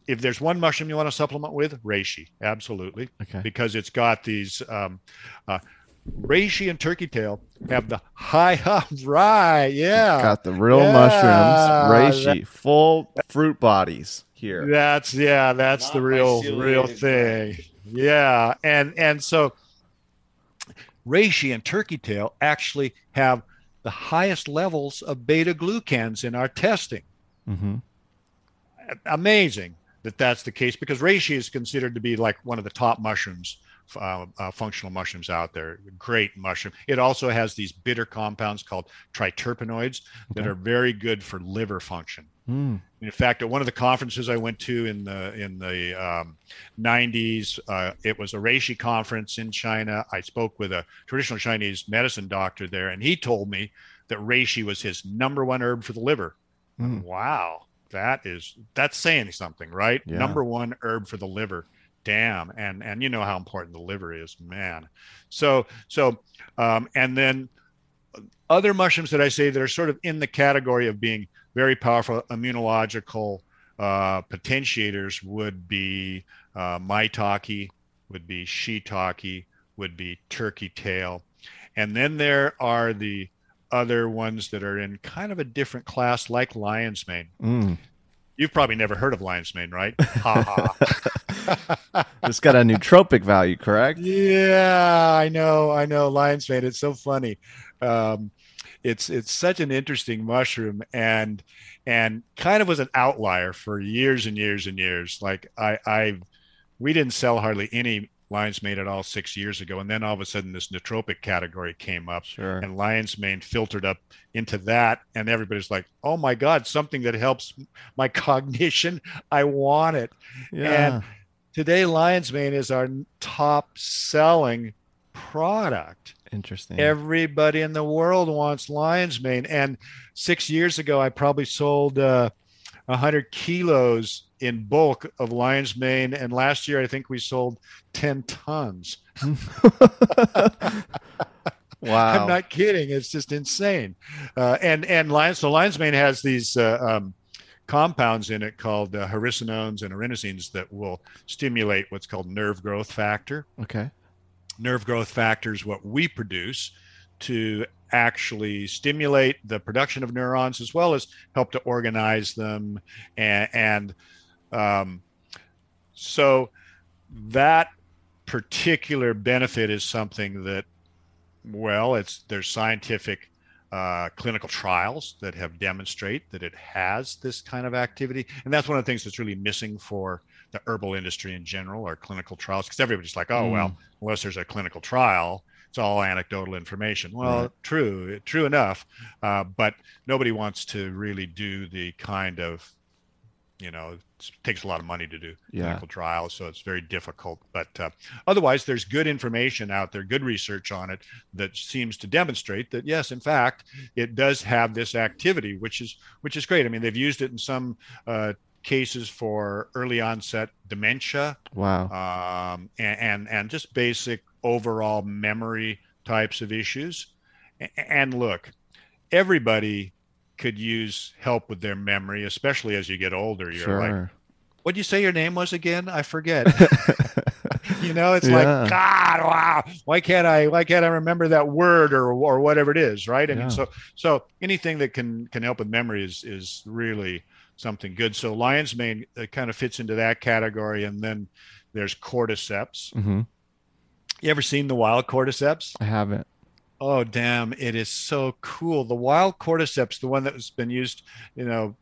If there's one mushroom you want to supplement with, reishi. Absolutely. Okay. Because it's got these... reishi and turkey tail have the high right. Yeah. Got the real mushrooms, reishi, full fruit bodies here. That's not the real thing. Yeah. And so reishi and turkey tail actually have the highest levels of beta glucans in our testing. Mm-hmm. Amazing that's the case, because reishi is considered to be like one of the top mushrooms. Functional mushrooms out there. Great mushroom. It also has these bitter compounds called triterpenoids that are very good for liver function. In fact, at one of the conferences I went to in the 90s, it was a reishi conference in China. I spoke with a traditional Chinese medicine doctor there, and he told me that reishi was his number one herb for the liver. Wow. That's saying something, right? Yeah. Number one herb for the liver. Damn. And you know how important the liver is, man. So, and then other mushrooms that I say that are sort of in the category of being very powerful immunological potentiators would be maitake, would be shiitake, would be turkey tail. And then there are the other ones that are in kind of a different class, like lion's mane. You've probably never heard of lion's mane, right? Ha ha. It's got a nootropic value, correct? Yeah, I know. Lion's mane. It's so funny. It's such an interesting mushroom, and kind of was an outlier for years and years and years. Like we didn't sell hardly any lion's mane at all 6 years ago, and then all of a sudden this nootropic category came up, and lion's mane filtered up into that, and everybody's like, oh my God, something that helps my cognition, I want it. And today lion's mane is our top selling product. Interesting. Everybody in the world wants lion's mane, and 6 years ago I probably sold 100 kilos in bulk of lion's mane, and last year I think we sold 10 tons. Wow. I'm not kidding. It's just insane. And lion's mane has these compounds in it called hericinones and arenazines that will stimulate what's called nerve growth factor. Okay. Nerve growth factor is what we produce to actually stimulate the production of neurons, as well as help to organize them. And so that particular benefit is something that, there's scientific clinical trials that have demonstrated that it has this kind of activity. And that's one of the things that's really missing for the herbal industry in general, are clinical trials, because everybody's like, unless there's a clinical trial, it's all anecdotal information. True enough, but nobody wants to really do the kind of, it takes a lot of money to do clinical trials, so it's very difficult. But otherwise, there's good information out there, good research on it that seems to demonstrate that yes, in fact, it does have this activity, which is great. I mean, they've used it in some cases for early onset dementia. Wow. And just basic overall memory types of issues. And look, everybody could use help with their memory, especially as you get older. You're like, what'd you say your name was again? I forget. know, it's like, God, wow, why can't I remember that word or whatever it is, right? I mean, so anything that can help with memory is really something good. So lion's mane kind of fits into that category, and then there's cordyceps. Mm-hmm. You ever seen the wild cordyceps? I haven't. Oh, damn. It is so cool. The wild cordyceps, the one that's been used,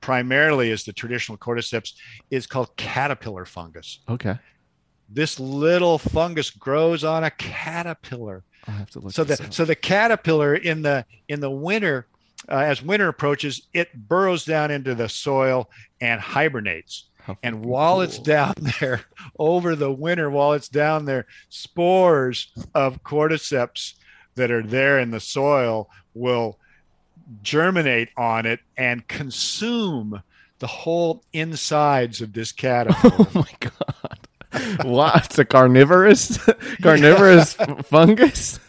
primarily as the traditional cordyceps, is called caterpillar fungus. Okay. This little fungus grows on a caterpillar. I have to look. So the caterpillar in the winter, as winter approaches, it burrows down into the soil and hibernates. And while it's down there over the winter, spores of cordyceps that are there in the soil will germinate on it and consume the whole insides of this caterpillar. Oh my God. Wow, it's a carnivorous fungus.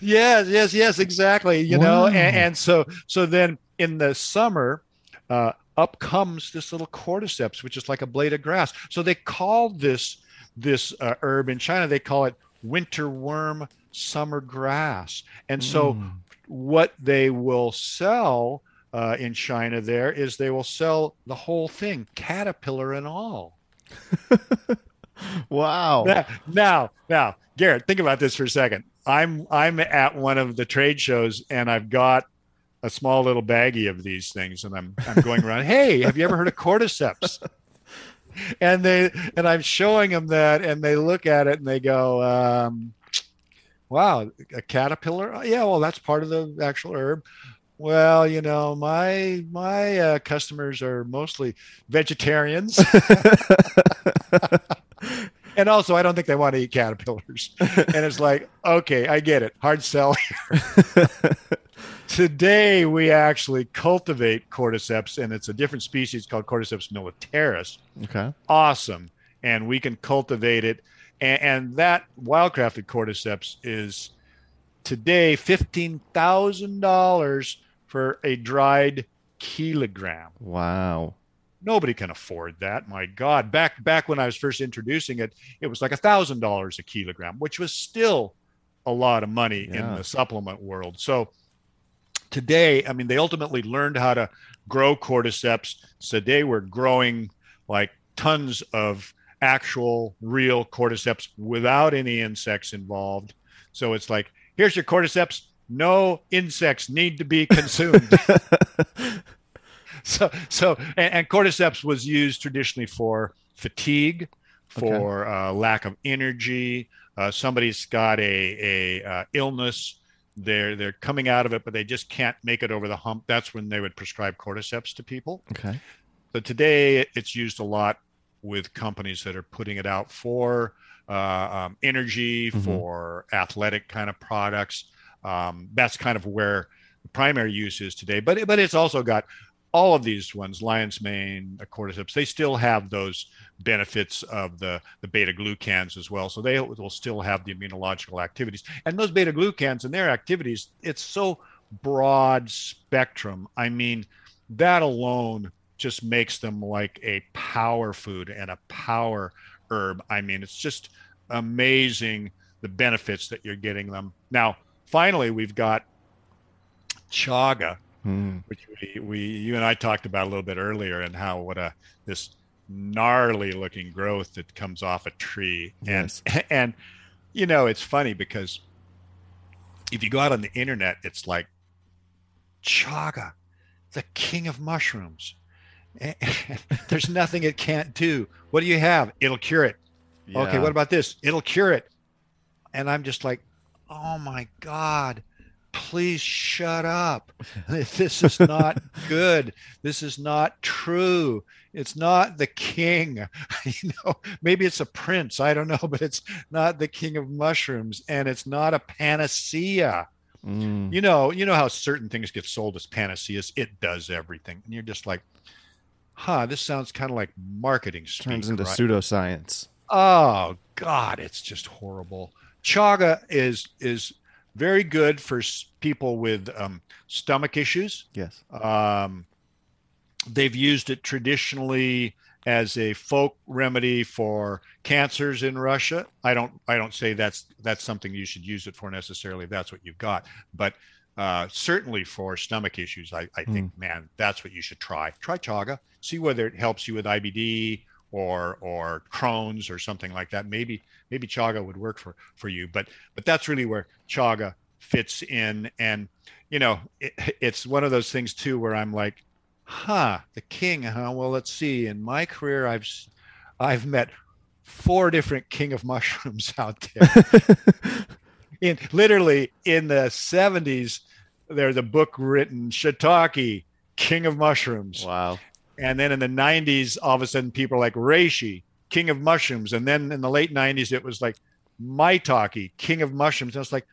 yes, exactly. You know, and so then in the summer, up comes this little cordyceps, which is like a blade of grass. So they call this herb in China, they call it winter worm, summer grass. And so what they will sell in China there is they will sell the whole thing, caterpillar and all. Wow. Now, Garrett, think about this for a second. I'm at one of the trade shows and I've got a small little baggie of these things, and I'm going around, hey, have you ever heard of cordyceps? And I'm showing them that, and they look at it and they go, wow, a caterpillar? Oh, yeah, well, that's part of the actual herb. Well, my customers are mostly vegetarians. And also, I don't think they want to eat caterpillars. And it's like, okay, I get it. Hard sell here. Today, we actually cultivate cordyceps, and it's a different species called cordyceps militaris. Okay. Awesome. And we can cultivate it. And that wildcrafted cordyceps is today $15,000 for a dried kilogram. Wow. Nobody can afford that. My God. Back when I was first introducing it, it was like $1,000 a kilogram, which was still a lot of money in the supplement world. So today, I mean, they ultimately learned how to grow cordyceps. So they were growing like tons of actual real cordyceps without any insects involved. So it's like, here's your cordyceps. No insects need to be consumed. So cordyceps was used traditionally for fatigue, for lack of energy. Somebody's got a illness. They're coming out of it, but they just can't make it over the hump. That's when they would prescribe cordyceps to people. Okay. So today it's used a lot with companies that are putting it out for energy, for athletic kind of products. That's kind of where the primary use is today. But it's also got all of these ones, lion's mane, cordyceps. They still have those benefits of the beta-glucans as well. So they will still have the immunological activities. And those beta-glucans and their activities, it's so broad spectrum. I mean, that alone just makes them like a power food and a power herb. I mean, it's just amazing the benefits that you're getting them. Now, finally, we've got chaga, which you and I talked about a little bit earlier, and how this gnarly looking growth that comes off a tree. Yes. And it's funny because if you go out on the internet, it's like chaga, the king of mushrooms. There's nothing it can't do. What do you have? It'll cure it. Yeah. Okay, what about this? It'll cure it. And I'm just like, oh my God, please shut up. This is not good. This is not true. It's not the king. Maybe it's a prince. I don't know, but it's not the king of mushrooms, and it's not a panacea. Mm. You know how certain things get sold as panaceas. It does everything, and you're just like, huh, this sounds kind of like marketing speak. Turns into pseudoscience. Oh God, it's just horrible. Chaga is very good for people with stomach issues. Yes. They've used it traditionally as a folk remedy for cancers in Russia. I don't say that's something you should use it for necessarily, if that's what you've got, but certainly for stomach issues, I think, man, that's what you should try. Try chaga, see whether it helps you with IBD or Crohn's or something like that. Maybe chaga would work for you, but that's really where chaga fits in. And, you know, it's one of those things too, where I'm like, the king, well, let's see. In my career, I've met 4 different king of mushrooms out there. Literally in the 70s, there's a book written, Shiitake, King of Mushrooms. Wow. And then in the 90s, all of a sudden, people are like, Reishi, King of Mushrooms. And then in the late 90s, it was like, Maitake, King of Mushrooms. And I was like,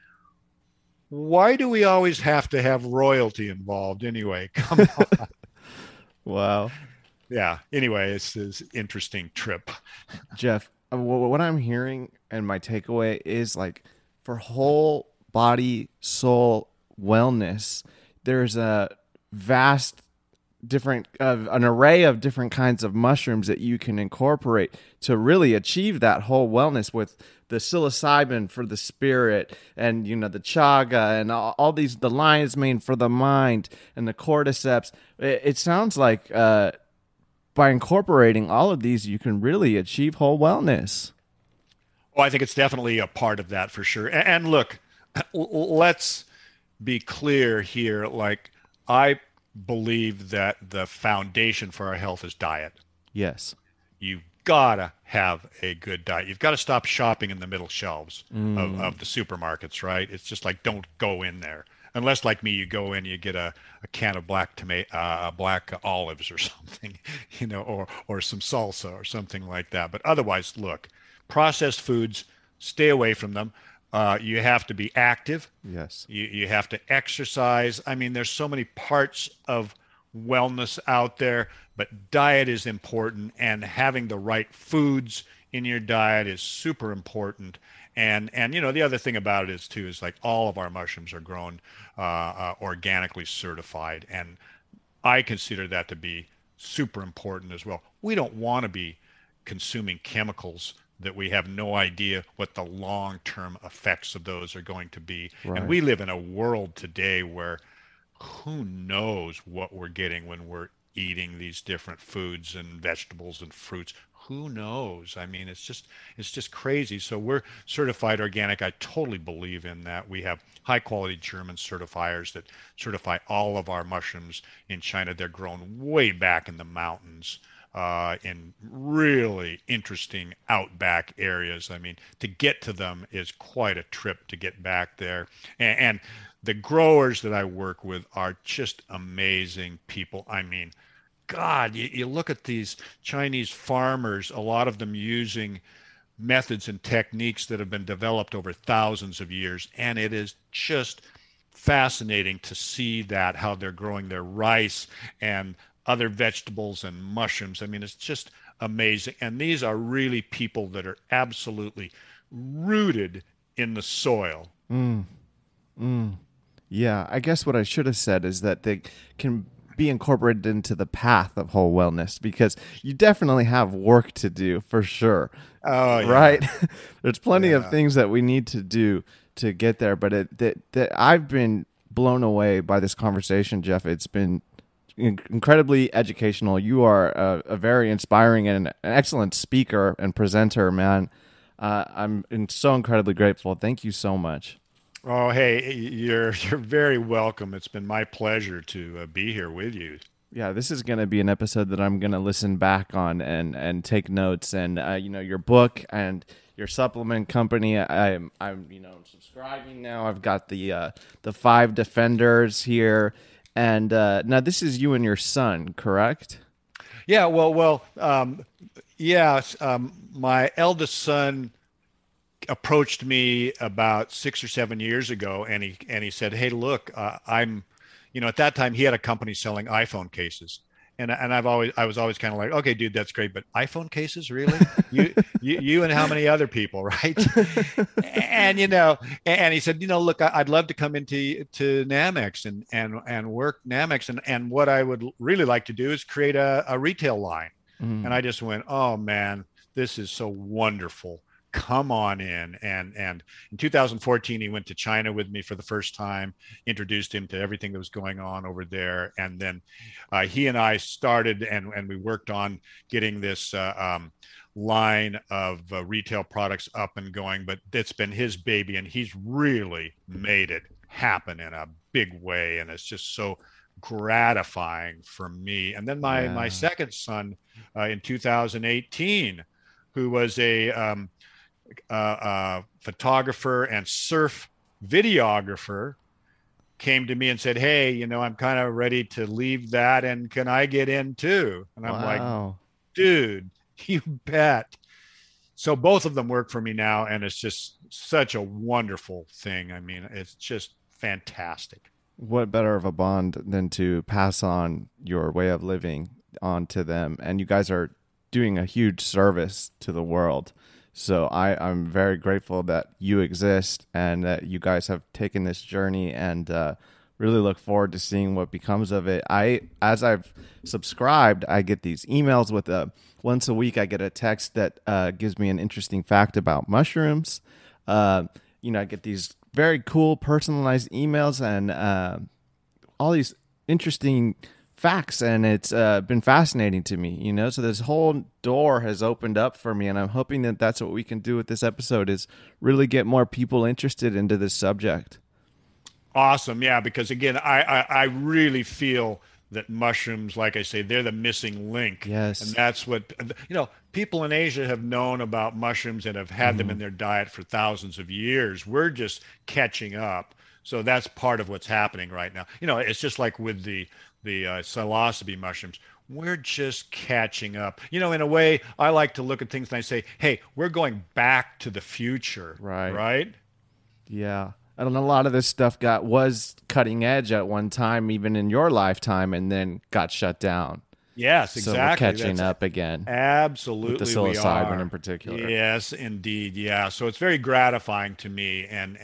why do we always have to have royalty involved anyway? Come on. Wow. Yeah. Anyway, it's an interesting trip. Jeff, what I'm hearing and my takeaway is, like, for whole body, soul wellness, there's a vast different, an array of different kinds of mushrooms that you can incorporate to really achieve that whole wellness, with the psilocybin for the spirit, and, you know, the chaga, and all these, the lion's mane for the mind, and the cordyceps. It sounds like by incorporating all of these, you can really achieve whole wellness. Well, I think it's definitely a part of that for sure. And look, let's be clear here. Like, I believe that the foundation for our health is diet. Yes. You've got to have a good diet. You've got to stop shopping in the middle shelves of the supermarkets, right? It's just like, don't go in there. Unless, like me, you go in, you get a can of black olives or something, you know, or some salsa or something like that. But otherwise, look, processed foods, stay away from them. You have to be active. Yes. You have to exercise. I mean, there's so many parts of wellness out there, but diet is important, and having the right foods in your diet is super important. And you know, the other thing about it is too, is like, all of our mushrooms are grown organically certified. And I consider that to be super important as well. We don't want to be consuming chemicals that we have no idea what the long-term effects of those are going to be. Right. And we live in a world today where who knows what we're getting when we're eating these different foods and vegetables and fruits. Who knows? I mean, it's just crazy. So we're certified organic. I totally believe in that. We have high-quality German certifiers that certify all of our mushrooms in China. They're grown way back in the mountains. In really interesting outback areas. I mean, to get to them is quite a trip to get back there. And the growers that I work with are just amazing people. I mean, God, you look at these Chinese farmers, a lot of them using methods and techniques that have been developed over thousands of years. And it is just fascinating to see that, how they're growing their rice and other vegetables and mushrooms. I mean, it's just amazing. And these are really people that are absolutely rooted in the soil. Yeah, I guess what I should have said is that they can be incorporated into the path of whole wellness, because you definitely have work to do for sure. Oh, yeah. Right? There's plenty of things that we need to do to get there. But I've been blown away by this conversation, Jeff. It's been incredibly educational. You are a very inspiring and an excellent speaker and presenter, man. I'm so incredibly grateful. Thank you so much. Oh, hey, you're very welcome. It's been my pleasure to be here with you. Yeah, this is going to be an episode that I'm going to listen back on and take notes. And you know, your book and your supplement company, I'm you know, subscribing now. I've got the 5 Defenders here. And now this is you and your son, correct? Yeah, my eldest son approached me about 6 or 7 years ago, and he said, "Hey, look, I'm," you know, at that time he had a company selling iPhone cases, and I was always kind of like, "Okay, dude, that's great, but iPhone cases, really? you and how many other people, right?" And you know, and he said, "You know, look, I'd love to come into Namex and work Namex, and what I would really like to do is create a retail line." And I just went, oh man, this is so wonderful. Come on in. And in 2014, he went to China with me for the first time, introduced him to everything that was going on over there. And then he and I started and we worked on getting this line of retail products up and going, but it's been his baby and he's really made it happen in a big way. And it's just so gratifying for me. And then my second son in 2018, who was a photographer and surf videographer, came to me and said, hey, you know, I'm kind of ready to leave that, and can I get in too? And I'm like, dude, you bet. So both of them work for me now, and it's just such a wonderful thing. I mean, it's just fantastic. What better of a bond than to pass on your way of living on to them? And you guys are doing a huge service to the world. So I'm very grateful that you exist and that you guys have taken this journey, and really look forward to seeing what becomes of it. As I've subscribed, I get these emails with once a week I get a text that gives me an interesting fact about mushrooms. You know, I get these very cool personalized emails and all these interesting facts, and it's been fascinating to me, you know. So this whole door has opened up for me, and I'm hoping that that's what we can do with this episode, is really get more people interested into this subject. Awesome. Yeah, because again, I really feel that mushrooms, like I say, they're the missing link. Yes. And that's what, you know, people in Asia have known about mushrooms and have had them in their diet for thousands of years. We're just catching up. So that's part of what's happening right now. You know, it's just like with the psilocybe mushrooms. We're just catching up. You know, in a way, I like to look at things and I say, hey, we're going back to the future. Right? Yeah. And a lot of this stuff was cutting edge at one time, even in your lifetime, and then got shut down. Yes, exactly. So we're catching up again. Absolutely, with the psilocybin in particular. Yes, indeed. Yeah. So it's very gratifying to me. And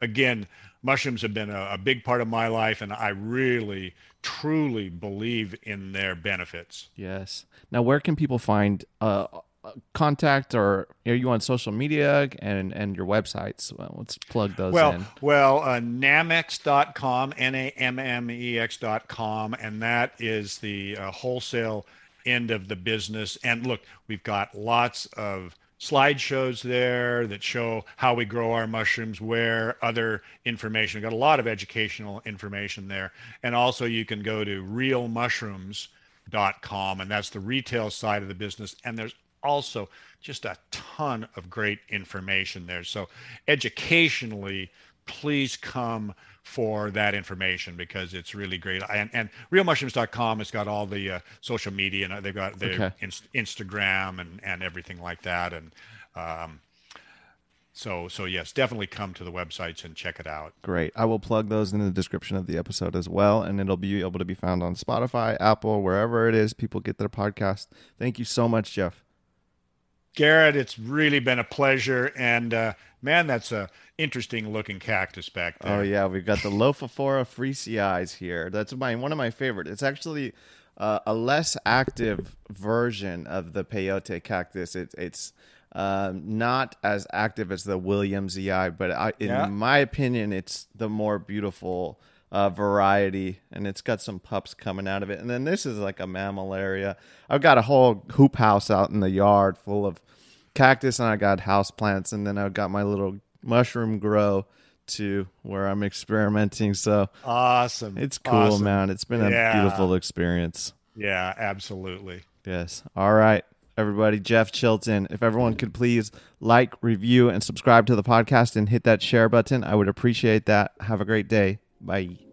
again, mushrooms have been a big part of my life, and I really, truly believe in their benefits. Yes. Now, where can people find contact, or are you on social media and your websites? Well, let's plug those in. Namex.com, NAMMEX.com, and that is the wholesale end of the business. And look, we've got lots of slideshows there that show how we grow our mushrooms, where other information. We've got a lot of educational information there. And also you can go to realmushrooms.com, and that's the retail side of the business. And there's also just a ton of great information there. So educationally, please come for that information, because it's really great. And realmushrooms.com has got all the social media, and they've got their Instagram and everything like that. And so yes, definitely come to the websites and check it out. Great. I will plug those in the description of the episode as well, and it'll be able to be found on Spotify, Apple, wherever it is people get their podcast. Thank you so much, Jeff. Garrett, it's really been a pleasure, and man, that's a interesting looking cactus back there. Oh yeah, we've got the Lophophora freesii here. That's one of my favorite. It's actually a less active version of the peyote cactus. It's not as active as the Williamsii, but in my opinion, it's the more beautiful variety, and it's got some pups coming out of it. And then this is like a Mammillaria. I've got a whole hoop house out in the yard full of cactus, and I got house plants, and then I've got my little mushroom grow too, where I'm experimenting. So awesome. It's cool, man. It's been a beautiful experience. Yeah, absolutely. Yes. All right, everybody, Jeff Chilton. If everyone could please like, review, and subscribe to the podcast and hit that share button, I would appreciate that. Have a great day. Bye.